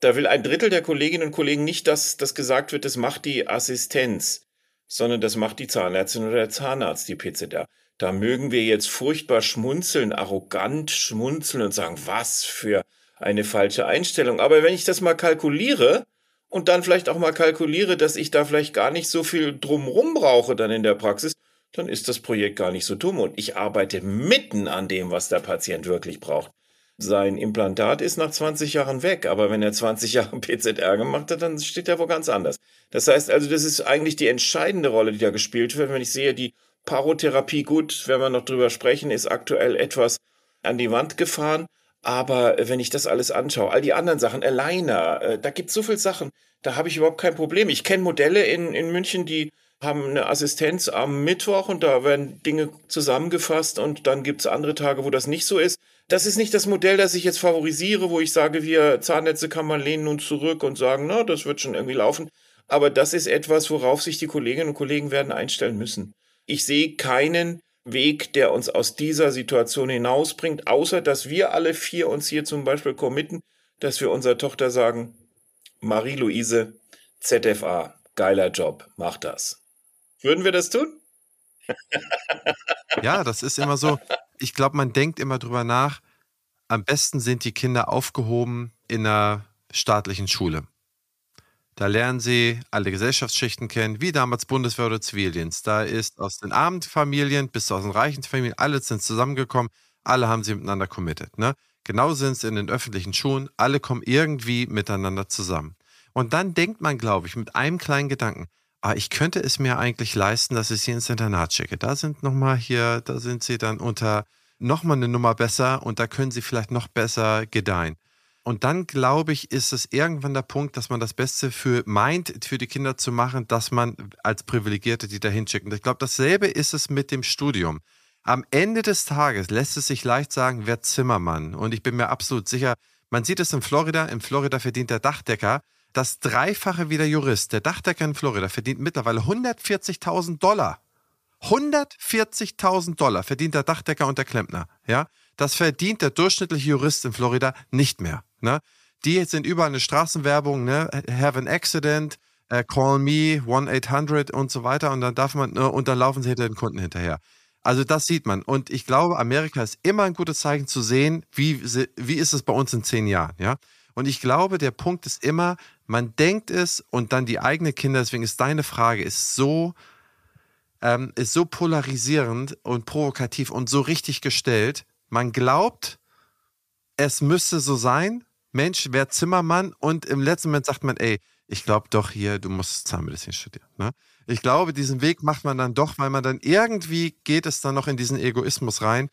Da will ein Drittel der Kolleginnen und Kollegen nicht, dass das gesagt wird, das macht die Assistenz, sondern das macht die Zahnärztin oder der Zahnarzt, die P Z R. Da mögen wir jetzt furchtbar schmunzeln, arrogant schmunzeln und sagen, was für eine falsche Einstellung. Aber wenn ich das mal kalkuliere und dann vielleicht auch mal kalkuliere, dass ich da vielleicht gar nicht so viel drumrum brauche dann in der Praxis, dann ist das Projekt gar nicht so dumm. Und ich arbeite mitten an dem, was der Patient wirklich braucht. Sein Implantat ist nach zwanzig Jahren weg, aber wenn er zwanzig Jahre P Z R gemacht hat, dann steht er wo ganz anders. Das heißt also, das ist eigentlich die entscheidende Rolle, die da gespielt wird. Wenn ich sehe, die Parotherapie, gut, wenn wir noch drüber sprechen, ist aktuell etwas an die Wand gefahren. Aber wenn ich das alles anschaue, all die anderen Sachen, Aligner, da gibt es so viele Sachen, da habe ich überhaupt kein Problem. Ich kenne Modelle in, in München, die haben eine Assistenz am Mittwoch und da werden Dinge zusammengefasst und dann gibt es andere Tage, wo das nicht so ist. Das ist nicht das Modell, das ich jetzt favorisiere, wo ich sage, wir Zahnnetze kann man lehnen und zurück und sagen, na, das wird schon irgendwie laufen. Aber das ist etwas, worauf sich die Kolleginnen und Kollegen werden einstellen müssen. Ich sehe keinen Weg, der uns aus dieser Situation hinausbringt, außer dass wir alle vier uns hier zum Beispiel committen, dass wir unserer Tochter sagen, Marie-Luise, Z F A, geiler Job, mach das. Würden wir das tun? Ja, das ist immer so, ich glaube, man denkt immer drüber nach, am besten sind die Kinder aufgehoben in einer staatlichen Schule. Da lernen sie alle Gesellschaftsschichten kennen, wie damals Bundeswehr oder Zivildienst. Da ist aus den armen Familien bis aus den reichen Familien, alle sind zusammengekommen, alle haben sie miteinander committed. Ne? Genauso sind es in den öffentlichen Schulen, alle kommen irgendwie miteinander zusammen. Und dann denkt man, glaube ich, mit einem kleinen Gedanken, ah, ich könnte es mir eigentlich leisten, dass ich sie ins Internat schicke. Da sind nochmal hier, da sind sie dann unter nochmal eine Nummer besser und da können sie vielleicht noch besser gedeihen. Und dann, glaube ich, ist es irgendwann der Punkt, dass man das Beste für meint, für die Kinder zu machen, dass man als Privilegierte die da hinschicken. Ich glaube, dasselbe ist es mit dem Studium. Am Ende des Tages lässt es sich leicht sagen, wer Zimmermann. Und ich bin mir absolut sicher, man sieht es in Florida, in Florida verdient der Dachdecker das Dreifache wie der Jurist. Der Dachdecker in Florida verdient mittlerweile hundertvierzigtausend Dollar. hundertvierzigtausend Dollar verdient der Dachdecker und der Klempner. Ja? Das verdient der durchschnittliche Jurist in Florida nicht mehr. Ne? Die sind überall eine Straßenwerbung, ne? Have an accident, uh, call me, one eight hundred und so weiter. Und dann darf man, ne? Und dann laufen sie hinter den Kunden hinterher. Also das sieht man. Und ich glaube, Amerika ist immer ein gutes Zeichen zu sehen, wie, wie ist es bei uns in zehn Jahren. Ja? Und ich glaube, der Punkt ist immer, man denkt es und dann die eigenen Kinder, deswegen ist deine Frage, ist so, ähm, ist so polarisierend und provokativ und so richtig gestellt. Man glaubt, es müsste so sein, Mensch, wer Zimmermann, und im letzten Moment sagt man, ey, ich glaube doch hier, du musst Zahnmedizin studieren. Ne? Ich glaube, diesen Weg macht man dann doch, weil man dann irgendwie geht es dann noch in diesen Egoismus rein.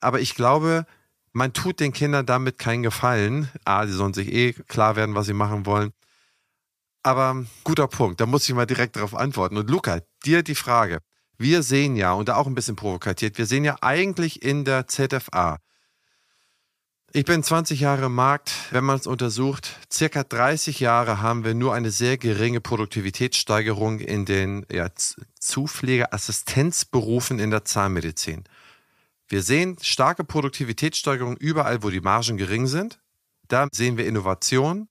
Aber ich glaube, man tut den Kindern damit keinen Gefallen. Ah, sie sollen sich eh klar werden, was sie machen wollen. Aber guter Punkt, da muss ich mal direkt darauf antworten. Und Luca, dir die Frage. Wir sehen ja, und da auch ein bisschen provokativ, wir sehen ja eigentlich in der Z F A, ich bin zwanzig Jahre im Markt, wenn man es untersucht, circa dreißig Jahre haben wir nur eine sehr geringe Produktivitätssteigerung in den ja, Zupflegeassistenzberufen in der Zahnmedizin. Wir sehen starke Produktivitätssteigerung überall, wo die Margen gering sind. Da sehen wir Innovation.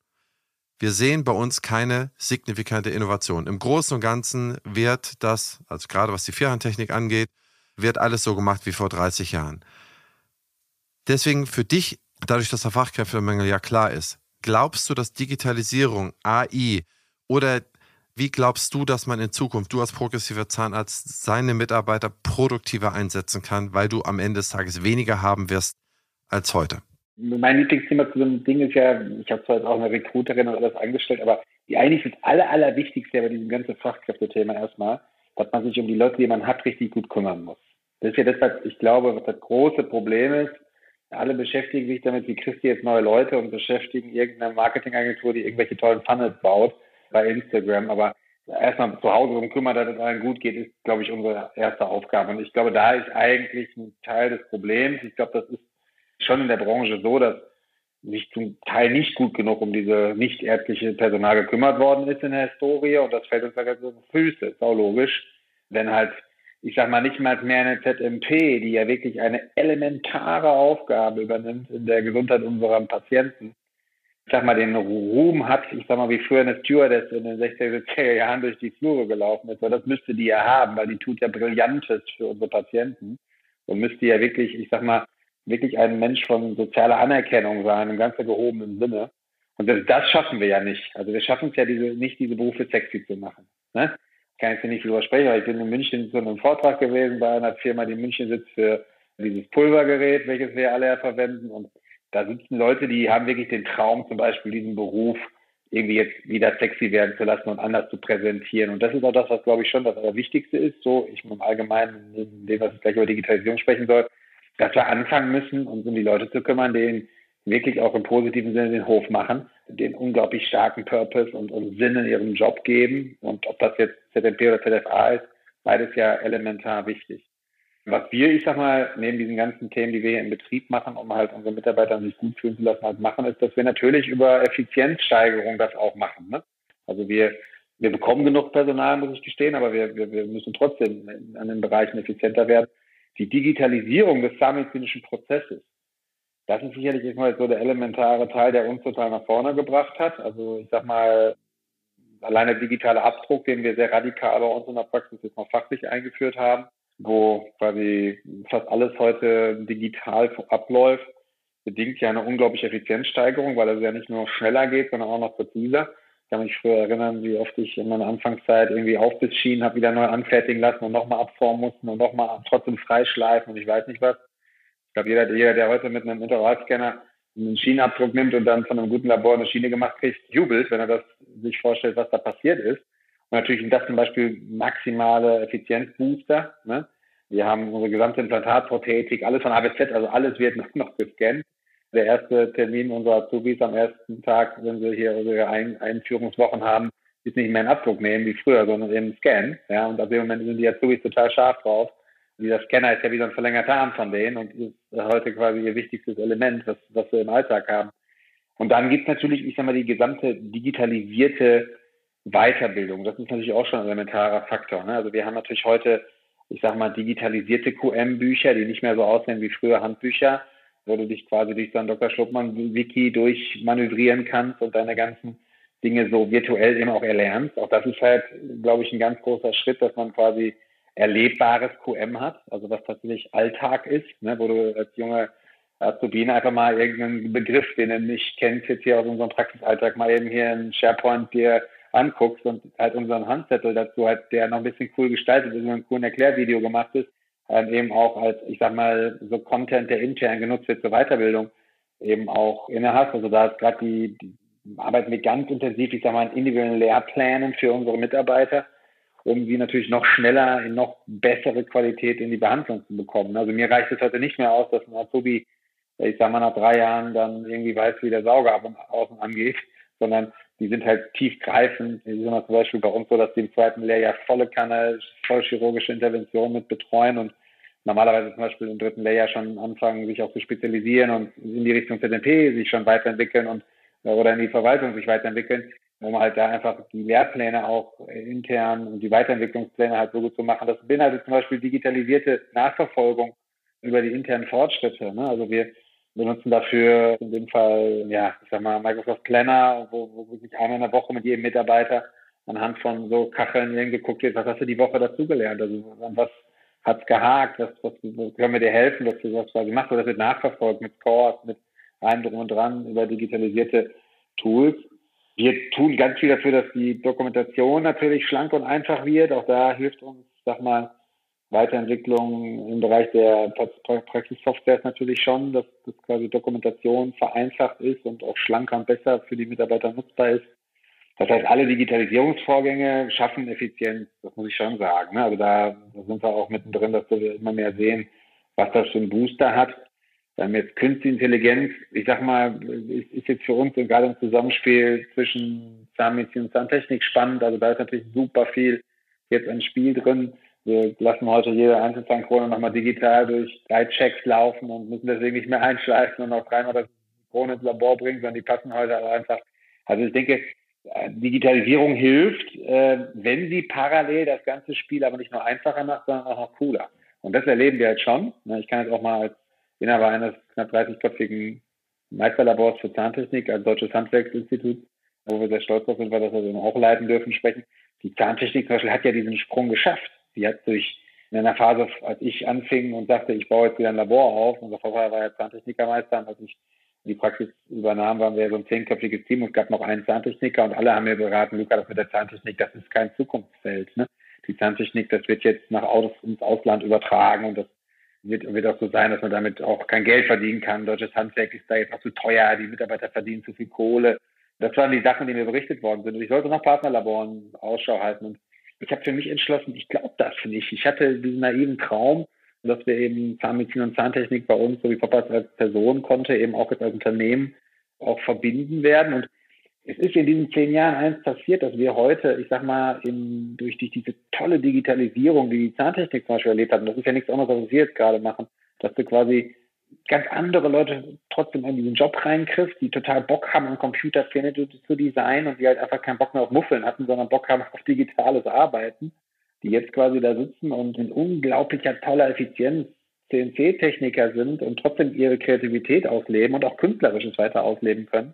Wir sehen bei uns keine signifikante Innovation. Im Großen und Ganzen wird das, also gerade was die Vierhandtechnik angeht, wird alles so gemacht wie vor dreißig Jahren. Deswegen für dich, dadurch, dass der Fachkräftemangel ja klar ist, glaubst du, dass Digitalisierung, A I oder wie glaubst du, dass man in Zukunft, du als progressiver Zahnarzt, seine Mitarbeiter produktiver einsetzen kann, weil du am Ende des Tages weniger haben wirst als heute? Mein Lieblingsthema zu so einem Ding ist ja, ich habe zwar jetzt auch eine Recruiterin und alles angestellt, aber die eigentlich das Aller, Allerwichtigste bei diesem ganzen Fachkräftethema erstmal, dass man sich um die Leute, die man hat, richtig gut kümmern muss. Das ist ja deshalb, ich glaube, was das große Problem ist. Alle beschäftigen sich damit, wie kriegst du jetzt neue Leute, und beschäftigen irgendeine Marketingagentur, die irgendwelche tollen Funnels baut bei Instagram. Aber erstmal zu Hause darum kümmern, dass es allen gut geht, ist, glaube ich, unsere erste Aufgabe. Und ich glaube, da ist eigentlich ein Teil des Problems. Ich glaube, das ist schon in der Branche so, dass sich zum Teil nicht gut genug um diese nichtärztliche Personal gekümmert worden ist in der Historie. Und das fällt uns da ganz auf die Füße. Ist auch logisch, wenn halt, ich sag mal, nicht mal mehr eine Z M P, die ja wirklich eine elementare Aufgabe übernimmt in der Gesundheit unserer Patienten, ich sag mal, den Ruhm hat, ich sag mal, wie früher eine Stewardess in den sechziger Jahren durch die Flure gelaufen ist, weil das müsste die ja haben, weil die tut ja Brillantes für unsere Patienten und müsste ja wirklich, ich sag mal, wirklich ein Mensch von sozialer Anerkennung sein, im ganz gehobenen Sinne. Und das, das schaffen wir ja nicht. Also wir schaffen es ja diese, nicht, diese Berufe sexy zu machen, ne? Ich kann jetzt nicht viel drüber sprechen, aber ich bin in München zu einem Vortrag gewesen bei einer Firma, die in München sitzt, für dieses Pulvergerät, welches wir alle ja verwenden. Und da sitzen Leute, die haben wirklich den Traum, zum Beispiel diesen Beruf irgendwie jetzt wieder sexy werden zu lassen und anders zu präsentieren. Und das ist auch das, was, glaube ich, schon das Allerwichtigste ist. So, ich im Allgemeinen, neben dem, was ich gleich über Digitalisierung sprechen soll, dass wir anfangen müssen, uns um die Leute zu kümmern, denen wirklich auch im positiven Sinne den Hof machen, den unglaublich starken Purpose und, und Sinn in ihrem Job geben. Und ob das jetzt Z M P oder Z F A ist, beides ja elementar wichtig. Was wir, ich sag mal, neben diesen ganzen Themen, die wir hier im Betrieb machen, um halt unsere Mitarbeiter sich gut fühlen zu lassen, halt machen, ist, dass wir natürlich über Effizienzsteigerung das auch machen, ne? Also wir, wir bekommen genug Personal, muss ich gestehen, aber wir, wir, wir müssen trotzdem an den Bereichen effizienter werden. Die Digitalisierung des zahnmedizinischen Prozesses, das ist sicherlich erstmal so der elementare Teil, der uns total nach vorne gebracht hat. Also ich sag mal, allein der digitale Abdruck, den wir sehr radikal bei uns in der Praxis jetzt noch fachlich eingeführt haben, wo quasi fast alles heute digital abläuft, bedingt ja eine unglaubliche Effizienzsteigerung, weil es ja nicht nur schneller geht, sondern auch noch präziser. Ich kann mich früher erinnern, wie oft ich in meiner Anfangszeit irgendwie Aufbissschienen habe wieder neu anfertigen lassen und nochmal abformen mussten und nochmal trotzdem freischleifen und ich weiß nicht was. Ich glaube, jeder, jeder, der heute mit einem Integralscanner einen Schienenabdruck nimmt und dann von einem guten Labor eine Schiene gemacht kriegt, jubelt, wenn er das sich vorstellt, was da passiert ist. Und natürlich sind das zum Beispiel maximale Effizienzbooster, ne? Wir haben unsere gesamte Implantatprothetik, alles von A bis Z, also alles wird noch, noch gescannt. der erste Termin unserer Azubis am ersten Tag, wenn sie hier ihre Ein- Einführungswochen haben, ist nicht mehr einen Abdruck nehmen wie früher, sondern eben Scan. Ja, und ab dem Moment sind die Azubis total scharf drauf. Dieser Scanner ist ja wieder ein verlängerter Arm von denen und ist heute quasi ihr wichtigstes Element, was, was wir im Alltag haben. Und dann gibt es natürlich, ich sag mal, die gesamte digitalisierte Weiterbildung. Das ist natürlich auch schon ein elementarer Faktor, ne? Also wir haben natürlich heute, ich sag mal, digitalisierte Q M-Bücher, die nicht mehr so aussehen wie früher Handbücher, wo du dich quasi durch so ein Doktor Schlotmann-Wiki durchmanövrieren kannst und deine ganzen Dinge so virtuell eben auch erlernst. Auch das ist halt, glaube ich, ein ganz großer Schritt, dass man quasi erlebbares Q M hat, also was tatsächlich Alltag ist, ne, wo du als junge Azubine einfach mal irgendeinen Begriff, den du nicht kennst, jetzt hier aus unserem Praxisalltag mal eben hier in SharePoint dir anguckst und halt unseren Handzettel dazu, halt, der noch ein bisschen cool gestaltet ist und ein cooles Erklärvideo gemacht ist, ähm, eben auch als, ich sag mal, so Content, der intern genutzt wird zur Weiterbildung, eben auch innehast. Also da ist gerade die, die arbeiten wir ganz intensiv, ich sag mal, an individuellen Lehrplänen für unsere Mitarbeiter, um sie natürlich noch schneller in noch bessere Qualität in die Behandlung zu bekommen. Also mir reicht es heute nicht mehr aus, dass ein Azubi, ich sag mal, nach drei Jahren dann irgendwie weiß, wie der Sauger ab und außen angeht, sondern die sind halt tiefgreifend. Die sind zum Beispiel bei uns so, dass die im zweiten Lehrjahr volle Kanne, voll chirurgische Interventionen mit betreuen und normalerweise zum Beispiel im dritten Lehrjahr schon anfangen, sich auch zu spezialisieren und in die Richtung Z M P sich schon weiterentwickeln und oder in die Verwaltung sich weiterentwickeln, um halt da einfach die Lehrpläne auch intern und die Weiterentwicklungspläne halt so gut zu machen. Das beinhaltet zum Beispiel digitalisierte Nachverfolgung über die internen Fortschritte, ne? Also wir benutzen dafür in dem Fall, ja, ich sag mal, Microsoft Planner, wo, wo wirklich einmal in der Woche mit jedem Mitarbeiter anhand von so Kacheln hingeguckt wird, was hast du die Woche dazugelernt? Also was hat's gehakt? Was, was, was können wir dir helfen, dass du das quasi machst? Oder das wird nachverfolgt mit Scores, mit allem drum und dran über digitalisierte Tools. Wir tun ganz viel dafür, dass die Dokumentation natürlich schlank und einfach wird. Auch da hilft uns, sag mal, Weiterentwicklung im Bereich der Praxissoftware ist natürlich schon, dass, dass quasi Dokumentation vereinfacht ist und auch schlanker und besser für die Mitarbeiter nutzbar ist. Das heißt, alle Digitalisierungsvorgänge schaffen Effizienz, das muss ich schon sagen, ne? Also da, da sind wir auch mittendrin, dass wir immer mehr sehen, was das für ein Booster hat. Dann jetzt Künstliche Intelligenz, ich sag mal, ist jetzt für uns gerade im Zusammenspiel zwischen Zahnmedizin und Zahntechnik spannend. Also da ist natürlich super viel jetzt ein Spiel drin. Wir lassen heute jede Einzelzahnkrone nochmal digital durch drei Checks laufen und müssen deswegen nicht mehr einschleifen und auch dreimal das Krone ins Labor bringen, sondern die passen heute einfach. Also ich denke, Digitalisierung hilft, wenn sie parallel das ganze Spiel aber nicht nur einfacher macht, sondern auch noch cooler. Und das erleben wir jetzt schon. Ich kann jetzt auch mal als Inhaber eines knapp dreißigköpfigen Meisterlabors für Zahntechnik als Deutsches Handwerksinstitut, wo wir sehr stolz drauf sind, weil das also auch leiten dürfen, sprechen. Die Zahntechnik zum Beispiel hat ja diesen Sprung geschafft. Die hat durch in einer Phase, als ich anfing und sagte, ich baue jetzt wieder ein Labor auf, unser Vorfahrer war ja Zahntechnikermeister, und als ich die Praxis übernahm, waren wir so ein zehnköpfiges Team und es gab noch einen Zahntechniker und alle haben mir beraten, Luca, das mit der Zahntechnik, das ist kein Zukunftsfeld, ne? Die Zahntechnik, das wird jetzt nach Aus, ins Ausland übertragen und das Wird, wird auch so sein, dass man damit auch kein Geld verdienen kann. Deutsches Handwerk ist da jetzt auch zu teuer, die Mitarbeiter verdienen zu viel Kohle. Das waren die Sachen, die mir berichtet worden sind. Und ich sollte nach Partnerlaboren Ausschau halten. Und ich habe für mich entschlossen, ich glaube das nicht. Ich hatte diesen naiven Traum, dass wir eben Zahnmedizin und Zahntechnik bei uns, so wie Papa als Person konnte, eben auch jetzt als Unternehmen auch verbinden werden. Und es ist in diesen zehn Jahren eins passiert, dass wir heute, ich sag mal, in, durch die, diese tolle Digitalisierung, die die Zahntechnik zum Beispiel erlebt hat, und das ist ja nichts anderes, was wir jetzt gerade machen, dass du quasi ganz andere Leute trotzdem in diesen Job reinkriegst, die total Bock haben, am Computer zu designen und die halt einfach keinen Bock mehr auf Muffeln hatten, sondern Bock haben auf digitales Arbeiten, die jetzt quasi da sitzen und in unglaublicher toller Effizienz C N C-Techniker sind und trotzdem ihre Kreativität ausleben und auch Künstlerisches weiter ausleben können.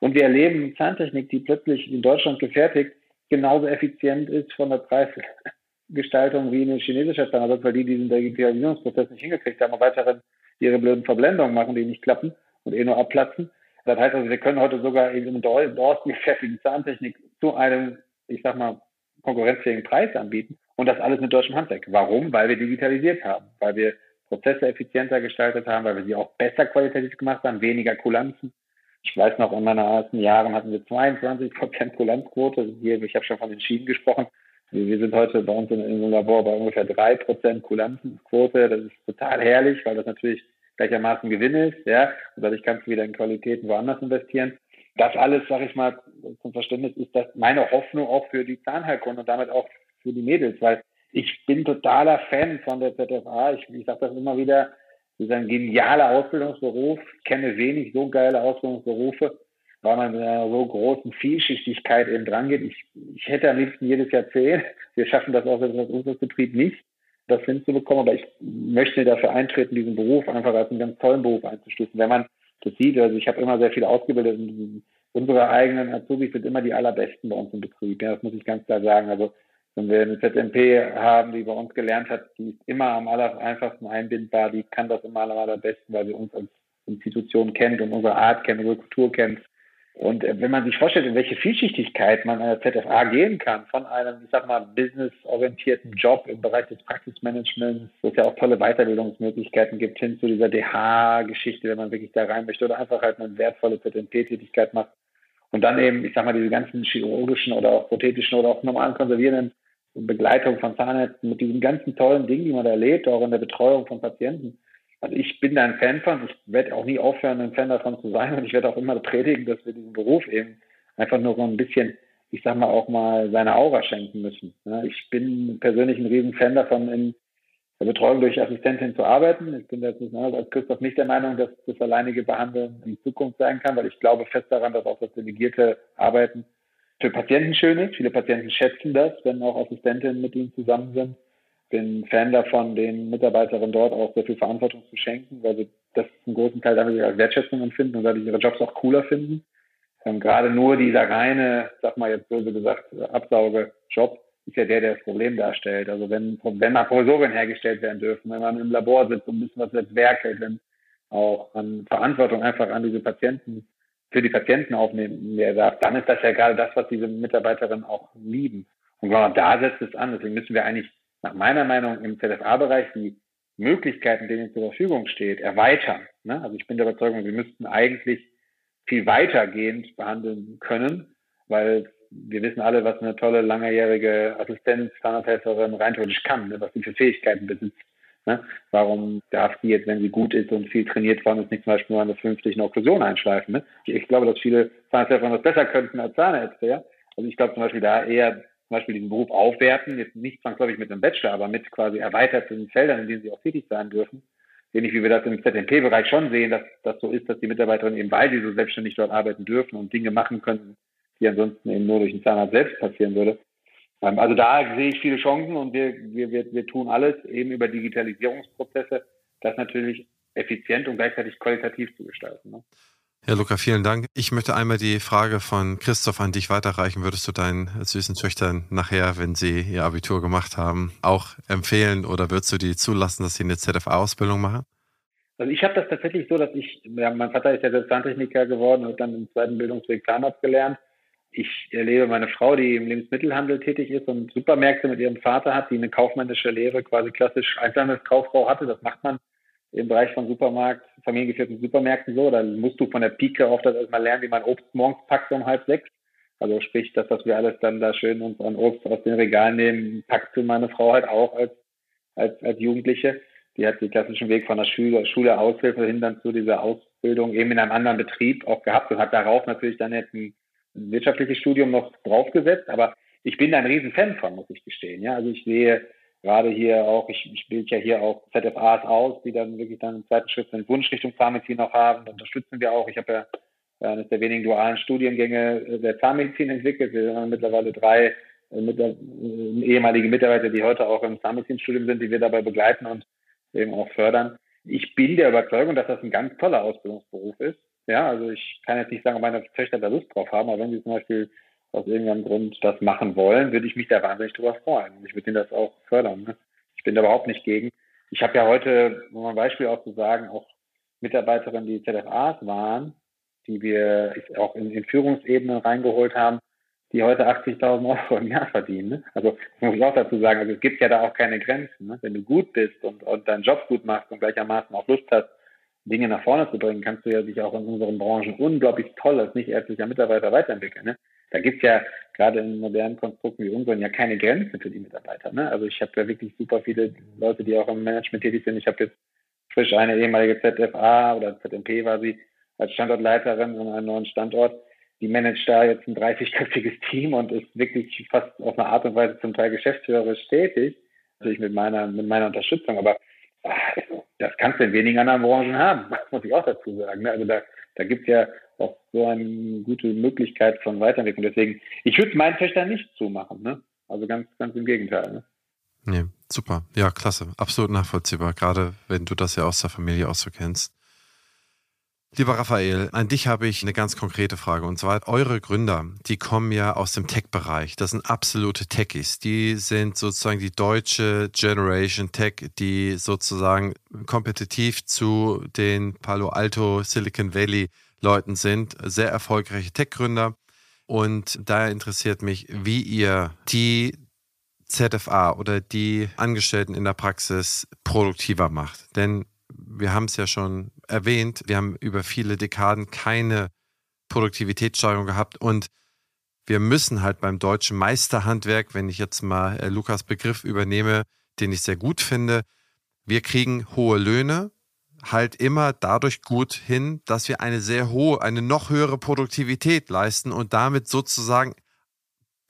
Und wir erleben Zahntechnik, die plötzlich in Deutschland gefertigt genauso effizient ist von der Preisgestaltung wie eine chinesische Zahnersatz, weil die diesen Digitalisierungsprozess nicht hingekriegt haben und weiterhin ihre blöden Verblendungen machen, die nicht klappen und eh nur abplatzen. Das heißt also, wir können heute sogar in einem Dorsten gefertigten Zahntechnik zu einem, ich sag mal, konkurrenzfähigen Preis anbieten und das alles mit deutschem Handwerk. Warum? Weil wir digitalisiert haben, weil wir Prozesse effizienter gestaltet haben, weil wir sie auch besser qualitativ gemacht haben, weniger Kulanzen. Ich weiß noch, in meinen ersten Jahren hatten wir zweiundzwanzig Prozent Kulanzquote. Hier, ich habe schon von den Schienen gesprochen. Wir sind heute bei uns in unserem Labor bei ungefähr drei Prozent Kulanzquote. Das ist total herrlich, weil das natürlich gleichermaßen Gewinn ist, ja, und dadurch kannst du wieder in Qualitäten woanders investieren. Das alles, sag ich mal, zum Verständnis ist das meine Hoffnung auch für die Zahnheilkunde und damit auch für die Mädels, weil ich bin totaler Fan von der Z F A. Ich, ich sage das immer wieder, das ist ein genialer Ausbildungsberuf. Ich kenne wenig so geile Ausbildungsberufe, weil man mit einer so großen Vielschichtigkeit eben dran geht. Ich, ich hätte am liebsten jedes Jahr zehn. Wir schaffen das auch als Umsatzbetrieb nicht, das hinzubekommen. Aber ich möchte dafür eintreten, diesen Beruf einfach als einen ganz tollen Beruf einzustufen. Wenn man das sieht, also ich habe immer sehr viel ausgebildet und unsere eigenen Azubis sind immer die allerbesten bei uns im Betrieb. Ja, das muss ich ganz klar sagen. Also wenn wir eine Z M P haben, die bei uns gelernt hat, die ist immer am aller einfachsten einbindbar, die kann das immer am allerbesten, weil sie uns als Institution kennt und unsere Art kennt, unsere Kultur kennt. Und wenn man sich vorstellt, in welche Vielschichtigkeit man an der Z F A gehen kann, von einem, ich sag mal, businessorientierten Job im Bereich des Praxismanagements, wo es ja auch tolle Weiterbildungsmöglichkeiten gibt, hin zu dieser D H-Geschichte, wenn man wirklich da rein möchte, oder einfach halt eine wertvolle Z M P-Tätigkeit macht. Und dann eben, ich sag mal, diese ganzen chirurgischen oder auch prothetischen oder auch normalen konservierenden Begleitung von Zahnärzten mit diesen ganzen tollen Dingen, die man da erlebt, auch in der Betreuung von Patienten. Also ich bin da ein Fan von, ich werde auch nie aufhören, ein Fan davon zu sein und ich werde auch immer predigen, dass wir diesen Beruf eben einfach nur so ein bisschen, ich sag mal, auch mal seine Aura schenken müssen. Ich bin persönlich ein riesen Fan davon, in der Betreuung durch Assistentin zu arbeiten. Ich bin da jetzt nicht als Christoph nicht der Meinung, dass das alleinige Behandeln in Zukunft sein kann, weil ich glaube fest daran, dass auch das delegierte Arbeiten für Patienten schön ist. Viele Patienten schätzen das, wenn auch Assistentinnen mit ihnen zusammen sind. Bin Fan davon, den Mitarbeiterinnen dort auch sehr viel Verantwortung zu schenken, weil sie das zum großen Teil damit ihre Wertschätzung empfinden und dadurch ihre Jobs auch cooler finden. Ähm, gerade nur dieser reine, sag mal jetzt böse gesagt, Absaugejob ist ja der, der das Problem darstellt. Also wenn, wenn mal Provisorien hergestellt werden dürfen, wenn man im Labor sitzt und ein bisschen was werkelt, wenn auch an Verantwortung einfach an diese Patienten, für die Patienten aufnehmen darf, dann ist das ja gerade das, was diese Mitarbeiterinnen auch lieben. Und genau da setzt es an. Deswegen müssen wir eigentlich nach meiner Meinung im Z F A-Bereich die Möglichkeiten, denen zur Verfügung steht, erweitern. Ne? Also ich bin der Überzeugung, wir müssten eigentlich viel weitergehend behandeln können, weil wir wissen alle, was eine tolle, langjährige Assistenz, Zahnarzthelferin rein theoretisch kann, ne? Was sie für Fähigkeiten besitzt. Ne? Warum darf sie jetzt, wenn sie gut ist und viel trainiert worden ist, nicht zum Beispiel nur eine fünfzig eine Okklusion einschleifen? Ne? Ich glaube, dass viele Zahnarzthelferinnen das besser könnten als Zahnärzte. Ja? Also ich glaube zum Beispiel da eher, zum Beispiel diesen Beruf aufwerten, jetzt nicht zwangsläufig mit einem Bachelor, aber mit quasi erweiterten Feldern, in denen sie auch tätig sein dürfen. Ähnlich wie wir das im Z M P-Bereich schon sehen, dass das so ist, dass die Mitarbeiterinnen eben, weil sie so selbstständig dort arbeiten dürfen und Dinge machen können, die ansonsten eben nur durch den Zahnarzt selbst passieren würde. Also da sehe ich viele Chancen und wir, wir, wir, wir tun alles eben über Digitalisierungsprozesse, das natürlich effizient und gleichzeitig qualitativ zu gestalten. Ne? Ja, Luca, vielen Dank. Ich möchte einmal die Frage von Christoph an dich weiterreichen. Würdest du deinen süßen Töchtern nachher, wenn sie ihr Abitur gemacht haben, auch empfehlen oder würdest du die zulassen, dass sie eine Z F A-Ausbildung machen? Also ich habe das tatsächlich so, dass ich, ja, mein Vater ist ja selbst Zahntechniker geworden und dann im zweiten Bildungsweg Zahnarzt gelernt. Ich erlebe meine Frau, die im Lebensmittelhandel tätig ist und Supermärkte mit ihrem Vater hat, die eine kaufmännische Lehre quasi klassisch Einzelhandelskauffrau hatte. Das macht man im Bereich von Supermarkt, familiengeführten Supermärkten so, da musst du von der Pike auf das erstmal lernen, wie man Obst morgens packt um halb sechs. Also sprich, das, was wir alles dann da schön uns an Obst aus den Regalen nehmen, packte meine Frau halt auch als, als, als Jugendliche. Die hat den klassischen Weg von der Schule, Schule Aushilfe hin dann zu dieser Ausbildung eben in einem anderen Betrieb auch gehabt und hat darauf natürlich dann jetzt ein wirtschaftliches Studium noch draufgesetzt. Aber ich bin da ein riesen Fan von, muss ich gestehen. Ja, also ich sehe gerade hier auch, ich, ich bilde ja hier auch Z F As aus, die dann wirklich dann im zweiten Schritt eine Wunschrichtung Zahnmedizin noch haben. Da unterstützen wir auch. Ich habe ja eines der wenigen dualen Studiengänge der Zahnmedizin entwickelt. Wir haben mittlerweile drei äh, mit, äh, ehemalige Mitarbeiter, die heute auch im Zahnmedizinstudium sind, die wir dabei begleiten und eben auch fördern. Ich bin der Überzeugung, dass das ein ganz toller Ausbildungsberuf ist. Ja, also ich kann jetzt nicht sagen, ob meine Töchter da Lust drauf haben, aber wenn sie zum Beispiel aus irgendeinem Grund das machen wollen, würde ich mich da wahnsinnig drüber freuen. Ich würde ihnen das auch fördern. Ne? Ich bin da überhaupt nicht gegen. Ich habe ja heute, um ein Beispiel auch zu sagen, auch Mitarbeiterinnen, die Z F As waren, die wir auch in, in Führungsebenen reingeholt haben, die heute achtzigtausend Euro im Jahr verdienen. Ne? Also muss ich auch dazu sagen, also es gibt ja da auch keine Grenzen. Ne? Wenn du gut bist und, und deinen Job gut machst und gleichermaßen auch Lust hast, Dinge nach vorne zu bringen, kannst du ja dich auch in unseren Branchen unglaublich toll als nichtärztlicher Mitarbeiter weiterentwickeln. Ne? Da gibt es ja gerade in modernen Konstrukten wie unseren ja keine Grenzen für die Mitarbeiter. Ne? Also ich habe ja wirklich super viele Leute, die auch im Management tätig sind. Ich habe jetzt Frisch eine ehemalige Z F A oder Z M P war sie als Standortleiterin an einem neuen Standort. Die managt da jetzt ein dreißigköpfiges Team und ist wirklich fast auf eine Art und Weise zum Teil geschäftsführerisch tätig. Natürlich mit meiner, mit meiner Unterstützung, aber das kannst du in wenigen anderen Branchen haben, muss ich auch dazu sagen. Also da, da gibt es ja auch so eine gute Möglichkeit von Weiterentwicklung. Deswegen, ich würde meinen Töchtern nicht zumachen, ne? Also ganz, ganz im Gegenteil, ne? Nee, super. Ja, klasse. Absolut nachvollziehbar. Gerade wenn du das ja aus der Familie auch so kennst. Lieber Raphael, an dich habe ich eine ganz konkrete Frage. Und zwar, eure Gründer, die kommen ja aus dem Tech-Bereich. Das sind absolute Techies. Die sind sozusagen die deutsche Generation Tech, die sozusagen kompetitiv zu den Palo Alto, Silicon Valley Leuten sind. Sehr erfolgreiche Tech-Gründer. Und daher interessiert mich, wie ihr die Z F A oder die Angestellten in der Praxis produktiver macht. Denn wir haben es ja schon erwähnt, wir haben über viele Dekaden keine Produktivitätssteigerung gehabt und wir müssen halt beim deutschen Meisterhandwerk, wenn ich jetzt mal Lukas Begriff übernehme, den ich sehr gut finde, wir kriegen hohe Löhne halt immer dadurch gut hin, dass wir eine sehr hohe, eine noch höhere Produktivität leisten und damit sozusagen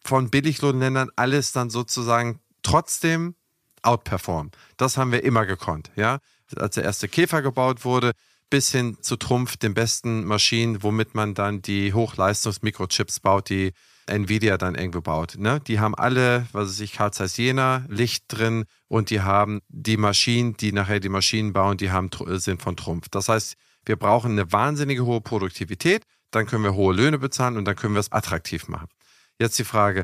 von Billiglohnländern alles dann sozusagen trotzdem outperformen. Das haben wir immer gekonnt, ja. Als der erste Käfer gebaut wurde, bis hin zu Trumpf, den besten Maschinen, womit man dann die Hochleistungs-Mikrochips baut, die Nvidia dann irgendwo baut. Ne? Die haben alle, was weiß ich, Carl Zeiss Jena, Licht drin und die haben die Maschinen, die nachher die Maschinen bauen, die haben, sind von Trumpf. Das heißt, wir brauchen eine wahnsinnige hohe Produktivität, dann können wir hohe Löhne bezahlen und dann können wir es attraktiv machen. Jetzt die Frage,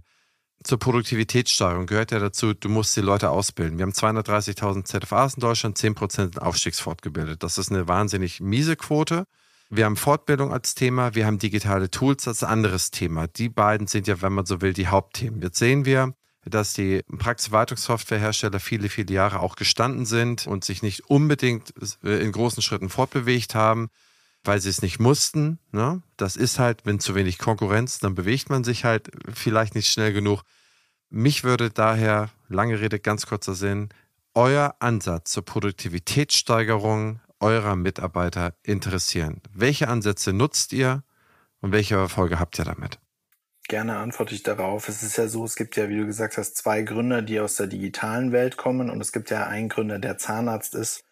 zur Produktivitätssteigerung gehört ja dazu, du musst die Leute ausbilden. Wir haben zweihundertdreißigtausend Z F As in Deutschland, zehn Prozent sind aufstiegsfortgebildet. Das ist eine wahnsinnig miese Quote. Wir haben Fortbildung als Thema, wir haben digitale Tools als anderes Thema. Die beiden sind ja, wenn man so will, die Hauptthemen. Jetzt sehen wir, dass die Praxisverwaltungssoftwarehersteller viele, viele Jahre auch gestanden sind und sich nicht unbedingt in großen Schritten fortbewegt haben, weil sie es nicht mussten. Ne? Das ist halt, wenn zu wenig Konkurrenz, dann bewegt man sich halt vielleicht nicht schnell genug. Mich würde daher, lange Rede, ganz kurzer Sinn, euer Ansatz zur Produktivitätssteigerung eurer Mitarbeiter interessieren. Welche Ansätze nutzt ihr und welche Erfolge habt ihr damit? Gerne antworte ich darauf. Es ist ja so, es gibt ja, wie du gesagt hast, zwei Gründer, die aus der digitalen Welt kommen und es gibt ja einen Gründer, der Zahnarzt ist,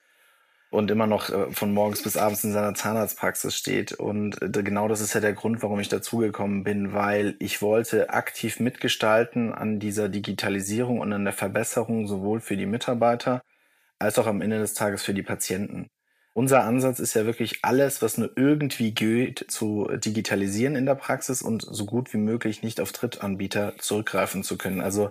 und immer noch von morgens bis abends in seiner Zahnarztpraxis steht. Und genau das ist ja der Grund, warum ich dazugekommen bin, weil ich wollte aktiv mitgestalten an dieser Digitalisierung und an der Verbesserung sowohl für die Mitarbeiter als auch am Ende des Tages für die Patienten. Unser Ansatz ist ja wirklich alles, was nur irgendwie geht, zu digitalisieren in der Praxis und so gut wie möglich nicht auf Drittanbieter zurückgreifen zu können. Also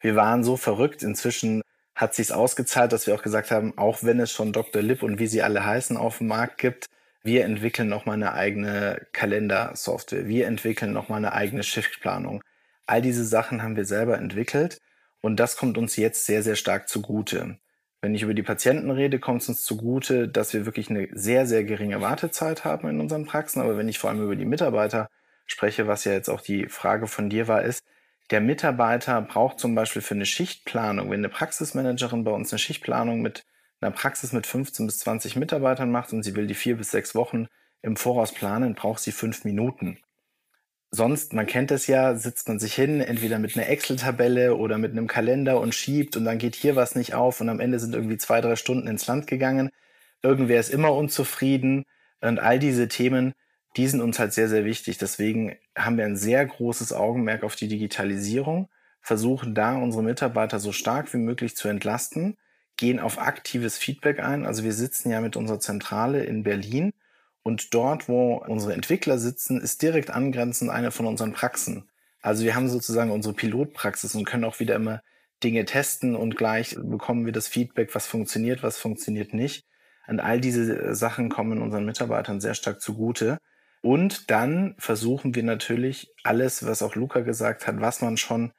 wir waren so verrückt inzwischen, hat sich's ausgezahlt, dass wir auch gesagt haben, auch wenn es schon Doktor Lip und wie sie alle heißen auf dem Markt gibt, wir entwickeln nochmal eine eigene Kalendersoftware, wir entwickeln nochmal eine eigene Shiftplanung. All diese Sachen haben wir selber entwickelt und das kommt uns jetzt sehr, sehr stark zugute. Wenn ich über die Patienten rede, kommt es uns zugute, dass wir wirklich eine sehr, sehr geringe Wartezeit haben in unseren Praxen. Aber wenn ich vor allem über die Mitarbeiter spreche, was ja jetzt auch die Frage von dir war, ist, der Mitarbeiter braucht zum Beispiel für eine Schichtplanung, wenn eine Praxismanagerin bei uns eine Schichtplanung mit einer Praxis mit fünfzehn bis zwanzig Mitarbeitern macht und sie will die vier bis sechs Wochen im Voraus planen, braucht sie fünf Minuten. Sonst, man kennt das ja, sitzt man sich hin, entweder mit einer Excel-Tabelle oder mit einem Kalender und schiebt und dann geht hier was nicht auf und am Ende sind irgendwie zwei, drei Stunden ins Land gegangen. Irgendwer ist immer unzufrieden und all diese Themen, die sind uns halt sehr, sehr wichtig. Deswegen haben wir ein sehr großes Augenmerk auf die Digitalisierung, versuchen da unsere Mitarbeiter so stark wie möglich zu entlasten, gehen auf aktives Feedback ein. Also wir sitzen ja mit unserer Zentrale in Berlin und dort, wo unsere Entwickler sitzen, ist direkt angrenzend eine von unseren Praxen. Also wir haben sozusagen unsere Pilotpraxis und können auch wieder immer Dinge testen und gleich bekommen wir das Feedback, was funktioniert, was funktioniert nicht. Und all diese Sachen kommen unseren Mitarbeitern sehr stark zugute. Und dann versuchen wir natürlich alles, was auch Luca gesagt hat, was man schon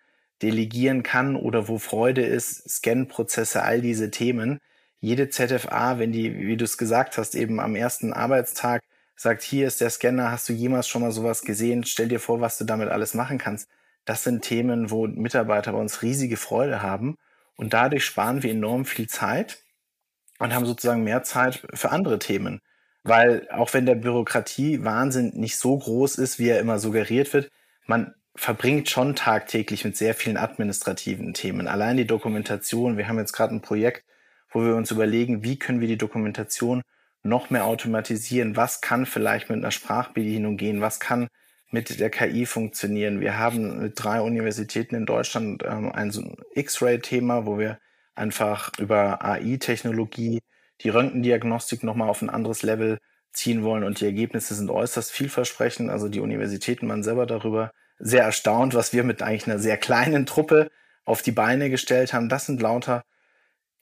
delegieren kann oder wo Freude ist, Scan-Prozesse, all diese Themen. Jede Z F A, wenn die, wie du es gesagt hast, eben am ersten Arbeitstag sagt, hier ist der Scanner, hast du jemals schon mal sowas gesehen? Stell dir vor, was du damit alles machen kannst. Das sind Themen, wo Mitarbeiter bei uns riesige Freude haben und dadurch sparen wir enorm viel Zeit und haben sozusagen mehr Zeit für andere Themen. Weil auch wenn der Bürokratie-Wahnsinn nicht so groß ist, wie er immer suggeriert wird, man verbringt schon tagtäglich mit sehr vielen administrativen Themen. Allein die Dokumentation, wir haben jetzt gerade ein Projekt, wo wir uns überlegen, wie können wir die Dokumentation noch mehr automatisieren, was kann vielleicht mit einer Sprachbedienung gehen, was kann mit der K I funktionieren. Wir haben mit drei Universitäten in Deutschland ähm, ein, so ein X-Ray-Thema, wo wir einfach über A I-Technologie die Röntgendiagnostik nochmal auf ein anderes Level ziehen wollen und die Ergebnisse sind äußerst vielversprechend. Also die Universitäten waren selber darüber sehr erstaunt, was wir mit eigentlich einer sehr kleinen Truppe auf die Beine gestellt haben. Das sind lauter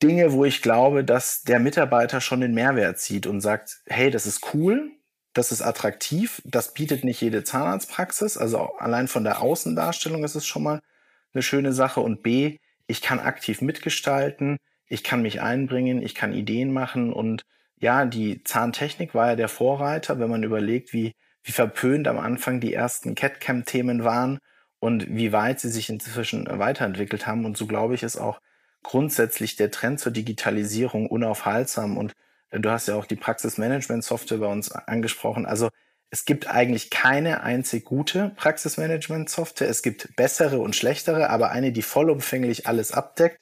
Dinge, wo ich glaube, dass der Mitarbeiter schon den Mehrwert sieht und sagt, hey, das ist cool, das ist attraktiv, das bietet nicht jede Zahnarztpraxis, also allein von der Außendarstellung ist es schon mal eine schöne Sache und B, ich kann aktiv mitgestalten, ich kann mich einbringen, ich kann Ideen machen und ja, die Zahntechnik war ja der Vorreiter, wenn man überlegt, wie, wie verpönt am Anfang die ersten CAD-C A M-Themen waren und wie weit sie sich inzwischen weiterentwickelt haben und so glaube ich, ist auch grundsätzlich der Trend zur Digitalisierung unaufhaltsam und du hast ja auch die Praxismanagement-Software bei uns angesprochen. Also es gibt eigentlich keine einzig gute Praxismanagement-Software. Es gibt bessere und schlechtere, aber eine, die vollumfänglich alles abdeckt,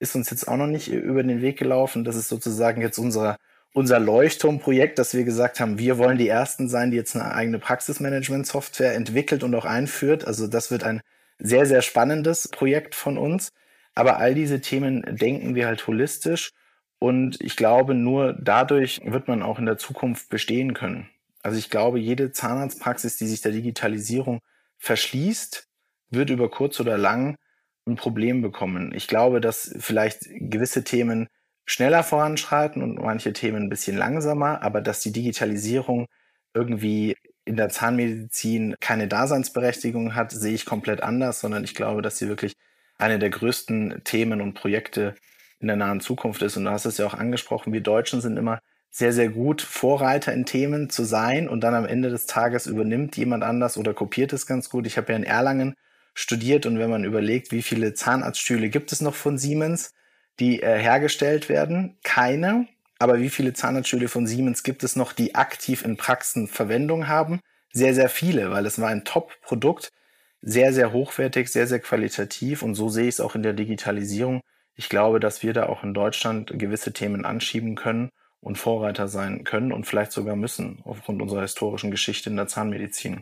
ist uns jetzt auch noch nicht über den Weg gelaufen. Das ist sozusagen jetzt unser, unser Leuchtturmprojekt, dass wir gesagt haben, wir wollen die Ersten sein, die jetzt eine eigene Praxismanagement-Software entwickelt und auch einführt. Also das wird ein sehr, sehr spannendes Projekt von uns. Aber all diese Themen denken wir halt holistisch und ich glaube, nur dadurch wird man auch in der Zukunft bestehen können. Also ich glaube, jede Zahnarztpraxis, die sich der Digitalisierung verschließt, wird über kurz oder lang ein Problem bekommen. Ich glaube, dass vielleicht gewisse Themen schneller voranschreiten und manche Themen ein bisschen langsamer, aber dass die Digitalisierung irgendwie in der Zahnmedizin keine Daseinsberechtigung hat, sehe ich komplett anders, sondern ich glaube, dass sie wirklich eine der größten Themen und Projekte in der nahen Zukunft ist. Und du hast es ja auch angesprochen, wir Deutschen sind immer sehr, sehr gut, Vorreiter in Themen zu sein und dann am Ende des Tages übernimmt jemand anders oder kopiert es ganz gut. Ich habe ja in Erlangen studiert und wenn man überlegt, wie viele Zahnarztstühle gibt es noch von Siemens, die äh, hergestellt werden? Keine. Aber wie viele Zahnarztstühle von Siemens gibt es noch, die aktiv in Praxen Verwendung haben? Sehr, sehr viele, weil es war ein Top-Produkt, sehr, sehr hochwertig, sehr, sehr qualitativ und so sehe ich es auch in der Digitalisierung. Ich glaube, dass wir da auch in Deutschland gewisse Themen anschieben können und Vorreiter sein können und vielleicht sogar müssen aufgrund unserer historischen Geschichte in der Zahnmedizin.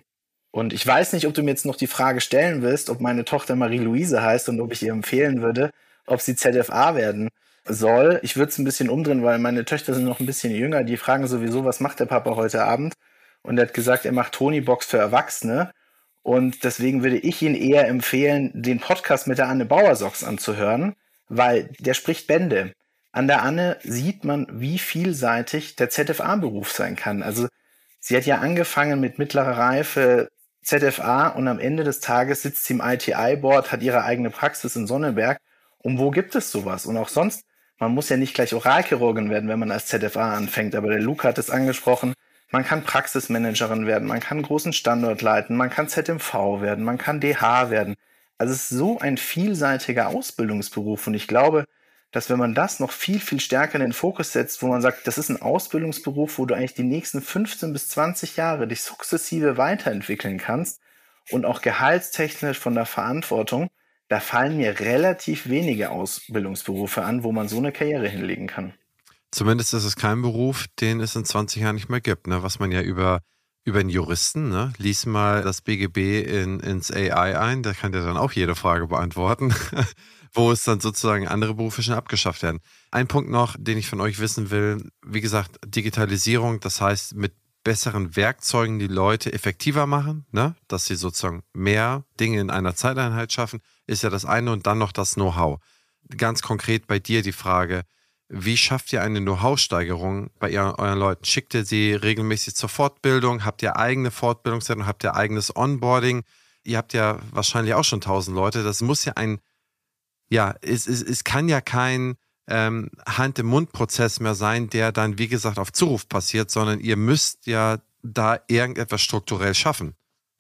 Und ich weiß nicht, ob du mir jetzt noch die Frage stellen willst, ob meine Tochter Marie-Louise heißt und ob ich ihr empfehlen würde, ob sie Z F A werden soll. Ich würde es ein bisschen umdrehen, weil meine Töchter sind noch ein bisschen jünger. Die fragen sowieso, was macht der Papa heute Abend? Und er hat gesagt, er macht Tonybox für Erwachsene. Und deswegen würde ich Ihnen eher empfehlen, den Podcast mit der Anne Bauersocks anzuhören, weil der spricht Bände. An der Anne sieht man, wie vielseitig der Z F A-Beruf sein kann. Also sie hat ja angefangen mit mittlerer Reife Z F A und am Ende des Tages sitzt sie im I T I-Board, hat ihre eigene Praxis in Sonneberg. Und wo gibt es sowas? Und auch sonst, man muss ja nicht gleich Oralchirurgin werden, wenn man als Z F A anfängt. Aber der Luca hat es angesprochen. Man kann Praxismanagerin werden, man kann einen großen Standort leiten, man kann Z M V werden, man kann D H werden. Also es ist so ein vielseitiger Ausbildungsberuf und ich glaube, dass wenn man das noch viel, viel stärker in den Fokus setzt, wo man sagt, das ist ein Ausbildungsberuf, wo du eigentlich die nächsten fünfzehn bis zwanzig Jahre dich sukzessive weiterentwickeln kannst und auch gehaltstechnisch von der Verantwortung, da fallen mir relativ wenige Ausbildungsberufe an, wo man so eine Karriere hinlegen kann. Zumindest ist es kein Beruf, den es in zwanzig Jahren nicht mehr gibt, ne? Was man ja über, über einen Juristen, ne? Lies mal das B G B in, ins A I ein, da kann der dann auch jede Frage beantworten, wo es dann sozusagen andere Berufe schon abgeschafft werden. Ein Punkt noch, den ich von euch wissen will, wie gesagt, Digitalisierung, das heißt mit besseren Werkzeugen die Leute effektiver machen, ne? Dass sie sozusagen mehr Dinge in einer Zeiteinheit schaffen, ist ja das eine und dann noch das Know-how. Ganz konkret bei dir die Frage, wie schafft ihr eine Know-how-Steigerung bei euren Leuten? Schickt ihr sie regelmäßig zur Fortbildung? Habt ihr eigene Fortbildungszentren? Habt ihr eigenes Onboarding? Ihr habt ja wahrscheinlich auch schon tausend Leute. Das muss ja ein, ja, es, es, es kann ja kein ähm, Hand-im-Mund-Prozess mehr sein, der dann, wie gesagt, auf Zuruf passiert, sondern ihr müsst ja da irgendetwas strukturell schaffen.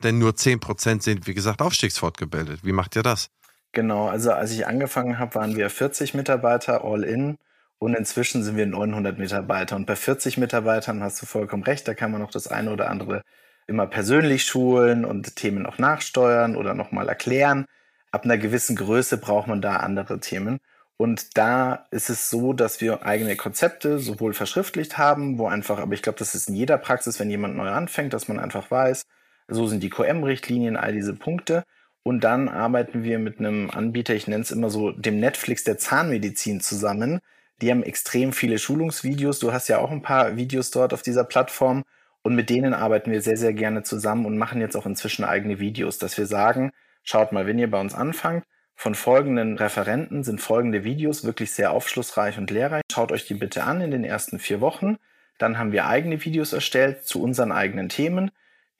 Denn nur zehn Prozent sind, wie gesagt, aufstiegsfortgebildet. Wie macht ihr das? Genau, also als ich angefangen habe, waren wir vierzig Mitarbeiter all in. Und inzwischen sind wir neunhundert Mitarbeiter. Und bei vierzig Mitarbeitern hast du vollkommen recht, da kann man noch das eine oder andere immer persönlich schulen und Themen auch nachsteuern oder nochmal erklären. Ab einer gewissen Größe braucht man da andere Themen. Und da ist es so, dass wir eigene Konzepte sowohl verschriftlicht haben, wo einfach, aber ich glaube, das ist in jeder Praxis, wenn jemand neu anfängt, dass man einfach weiß, so sind die Q M-Richtlinien, all diese Punkte. Und dann arbeiten wir mit einem Anbieter, ich nenne es immer so, dem Netflix der Zahnmedizin zusammen. Die haben extrem viele Schulungsvideos. Du hast ja auch ein paar Videos dort auf dieser Plattform. Und mit denen arbeiten wir sehr, sehr gerne zusammen und machen jetzt auch inzwischen eigene Videos, dass wir sagen, schaut mal, wenn ihr bei uns anfangt, von folgenden Referenten sind folgende Videos wirklich sehr aufschlussreich und lehrreich. Schaut euch die bitte an in den ersten vier Wochen. Dann haben wir eigene Videos erstellt zu unseren eigenen Themen.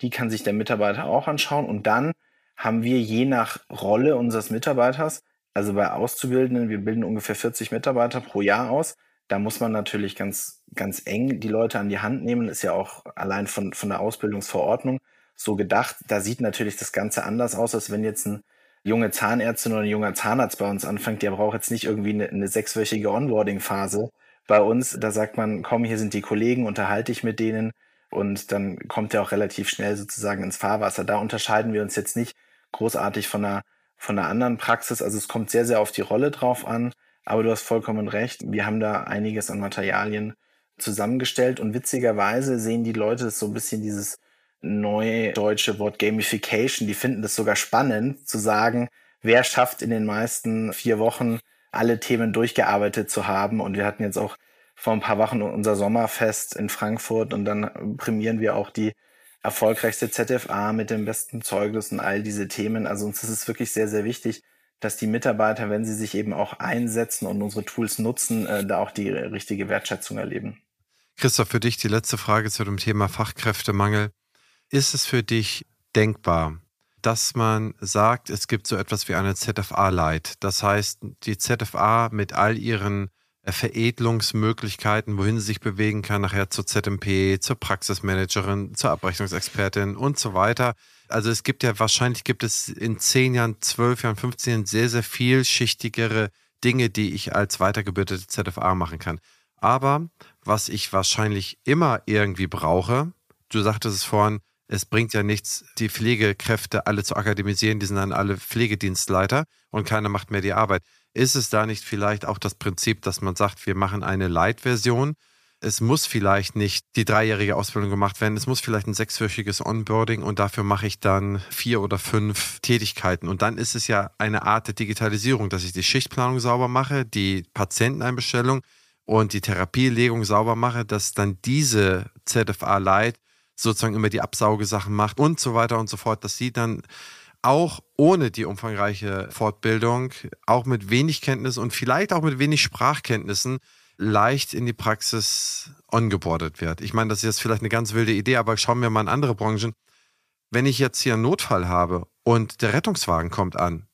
Die kann sich der Mitarbeiter auch anschauen. Und dann haben wir je nach Rolle unseres Mitarbeiters, also bei Auszubildenden, wir bilden ungefähr vierzig Mitarbeiter pro Jahr aus. Da muss man natürlich ganz, ganz eng die Leute an die Hand nehmen. Ist ja auch allein von, von der Ausbildungsverordnung so gedacht. Da sieht natürlich das Ganze anders aus, als wenn jetzt eine junge Zahnärztin oder ein junger Zahnarzt bei uns anfängt. Der braucht jetzt nicht irgendwie eine, eine sechswöchige Onboarding-Phase bei uns. Da sagt man, komm, hier sind die Kollegen, unterhalte ich mit denen. Und dann kommt der auch relativ schnell sozusagen ins Fahrwasser. Da unterscheiden wir uns jetzt nicht großartig von einer, von einer anderen Praxis. Also es kommt sehr, sehr auf die Rolle drauf an. Aber du hast vollkommen recht, wir haben da einiges an Materialien zusammengestellt. Und witzigerweise sehen die Leute das so ein bisschen, dieses neue deutsche Wort Gamification. Die finden das sogar spannend, zu sagen, wer schafft in den meisten vier Wochen alle Themen durchgearbeitet zu haben. Und wir hatten jetzt auch vor ein paar Wochen unser Sommerfest in Frankfurt. Und dann prämieren wir auch die erfolgreichste Z F A mit dem besten Zeugnis und all diese Themen. Also uns ist es wirklich sehr, sehr wichtig, dass die Mitarbeiter, wenn sie sich eben auch einsetzen und unsere Tools nutzen, äh, da auch die richtige Wertschätzung erleben. Christoph, für dich die letzte Frage zu dem Thema Fachkräftemangel. Ist es für dich denkbar, dass man sagt, es gibt so etwas wie eine Z F A-Light? Das heißt, die Z F A mit all ihren Veredelungsmöglichkeiten, wohin sie sich bewegen kann, nachher zur Z M P, zur Praxismanagerin, zur Abrechnungsexpertin und so weiter. Also es gibt ja wahrscheinlich, gibt es in zehn Jahren, zwölf Jahren, fünfzehn Jahren sehr, sehr vielschichtigere Dinge, die ich als weitergebildete Z F A machen kann. Aber was ich wahrscheinlich immer irgendwie brauche, du sagtest es vorhin, es bringt ja nichts, die Pflegekräfte alle zu akademisieren, die sind dann alle Pflegedienstleiter und keiner macht mehr die Arbeit. Ist es da nicht vielleicht auch das Prinzip, dass man sagt, wir machen eine Light-Version? Es muss vielleicht nicht die dreijährige Ausbildung gemacht werden, es muss vielleicht ein sechswöchiges Onboarding und dafür mache ich dann vier oder fünf Tätigkeiten. Und dann ist es ja eine Art der Digitalisierung, dass ich die Schichtplanung sauber mache, die Patienteneinbestellung und die Therapielegung sauber mache, dass dann diese Z F A-Light sozusagen immer die Absaugesachen macht und so weiter und so fort, dass sie dann auch ohne die umfangreiche Fortbildung, auch mit wenig Kenntnis und vielleicht auch mit wenig Sprachkenntnissen leicht in die Praxis ongeboardet wird. Ich meine, das ist jetzt vielleicht eine ganz wilde Idee, aber schauen wir mal in andere Branchen. Wenn ich jetzt hier einen Notfall habe und der Rettungswagen kommt an,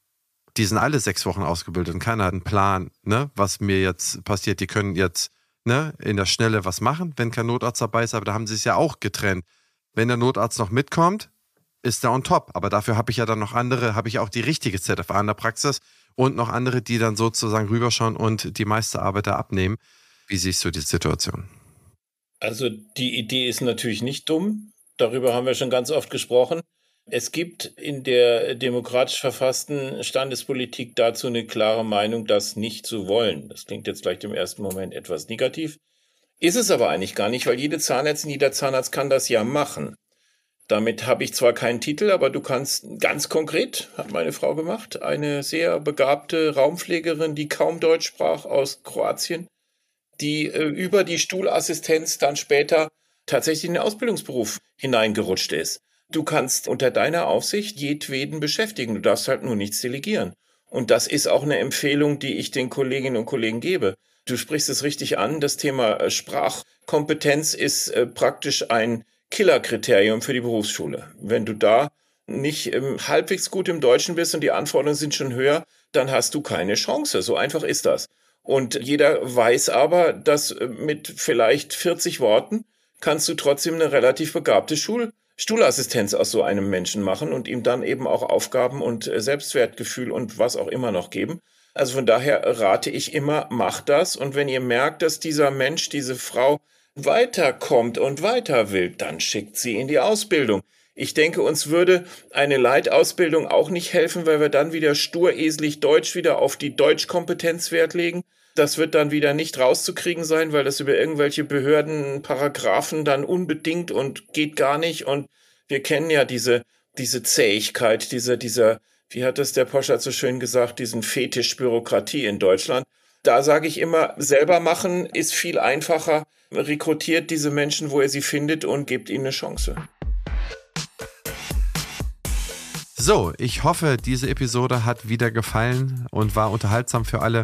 die sind alle sechs Wochen ausgebildet und keiner hat einen Plan, ne, was mir jetzt passiert. Die können jetzt ne, in der Schnelle was machen, wenn kein Notarzt dabei ist, aber da haben sie es ja auch getrennt. Wenn der Notarzt noch mitkommt, ist da on top. Aber dafür habe ich ja dann noch andere, habe ich auch die richtige Z F A in der Praxis und noch andere, die dann sozusagen rüberschauen und die meiste Arbeit da abnehmen. Wie siehst du die Situation? Also die Idee ist natürlich nicht dumm. Darüber haben wir schon ganz oft gesprochen. Es gibt in der demokratisch verfassten Standespolitik dazu eine klare Meinung, das nicht zu wollen. Das klingt jetzt gleich im ersten Moment etwas negativ. Ist es aber eigentlich gar nicht, weil jede Zahnärztin, jeder Zahnarzt kann das ja machen. Damit habe ich zwar keinen Titel, aber du kannst ganz konkret, hat meine Frau gemacht, eine sehr begabte Raumpflegerin, die kaum Deutsch sprach, aus Kroatien, die äh, über die Stuhlassistenz dann später tatsächlich in den Ausbildungsberuf hineingerutscht ist. Du kannst unter deiner Aufsicht jedweden beschäftigen, du darfst halt nur nichts delegieren. Und das ist auch eine Empfehlung, die ich den Kolleginnen und Kollegen gebe. Du sprichst es richtig an, das Thema Sprachkompetenz ist äh, praktisch ein Killerkriterium für die Berufsschule. Wenn du da nicht ähm, halbwegs gut im Deutschen bist und die Anforderungen sind schon höher, dann hast du keine Chance. So einfach ist das. Und jeder weiß aber, dass äh, mit vielleicht vierzig Worten kannst du trotzdem eine relativ begabte Schul- Stuhlassistenz aus so einem Menschen machen und ihm dann eben auch Aufgaben und äh, Selbstwertgefühl und was auch immer noch geben. Also von daher rate ich immer, macht das. Und wenn ihr merkt, dass dieser Mensch, diese Frau weiterkommt und weiter will, dann schickt sie in die Ausbildung. Ich denke, uns würde eine Leitausbildung auch nicht helfen, weil wir dann wieder stur, eselig Deutsch wieder auf die Deutschkompetenz Wert legen. Das wird dann wieder nicht rauszukriegen sein, weil das über irgendwelche Behördenparagraphen dann unbedingt und geht gar nicht. Und wir kennen ja diese, diese Zähigkeit, dieser, dieser, wie hat das der Poschert so schön gesagt, diesen Fetisch Bürokratie in Deutschland. Da sage ich immer, selber machen ist viel einfacher. Rekrutiert diese Menschen, wo ihr sie findet, und gebt ihnen eine Chance. So, ich hoffe, diese Episode hat wieder gefallen und war unterhaltsam für alle.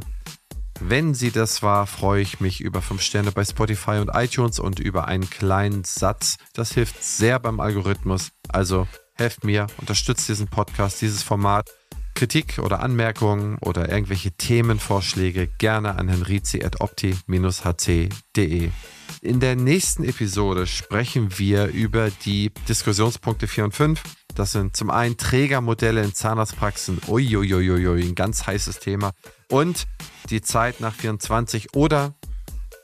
Wenn sie das war, freue ich mich über fünf Sterne bei Spotify und iTunes und über einen kleinen Satz. Das hilft sehr beim Algorithmus. Also helft mir, unterstützt diesen Podcast, dieses Format. Kritik oder Anmerkungen oder irgendwelche Themenvorschläge gerne an henrizi at opti dash h c punkt d e. In der nächsten Episode sprechen wir über die Diskussionspunkte vier und fünf. Das sind zum einen Trägermodelle in Zahnarztpraxen, uiuiuiui, ein ganz heißes Thema, und die Zeit nach vierundzwanzig oder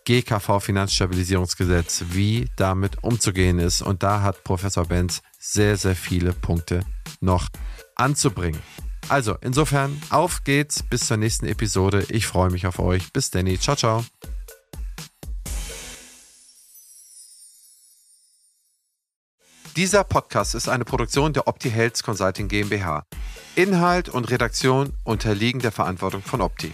G K V Finanzstabilisierungsgesetz, wie damit umzugehen ist. Und da hat Professor Benz sehr, sehr viele Punkte noch anzubringen. Also insofern, auf geht's, bis zur nächsten Episode. Ich freue mich auf euch. Bis dann, ciao, ciao. Dieser Podcast ist eine Produktion der OptiHealth Consulting GmbH. Inhalt und Redaktion unterliegen der Verantwortung von Opti.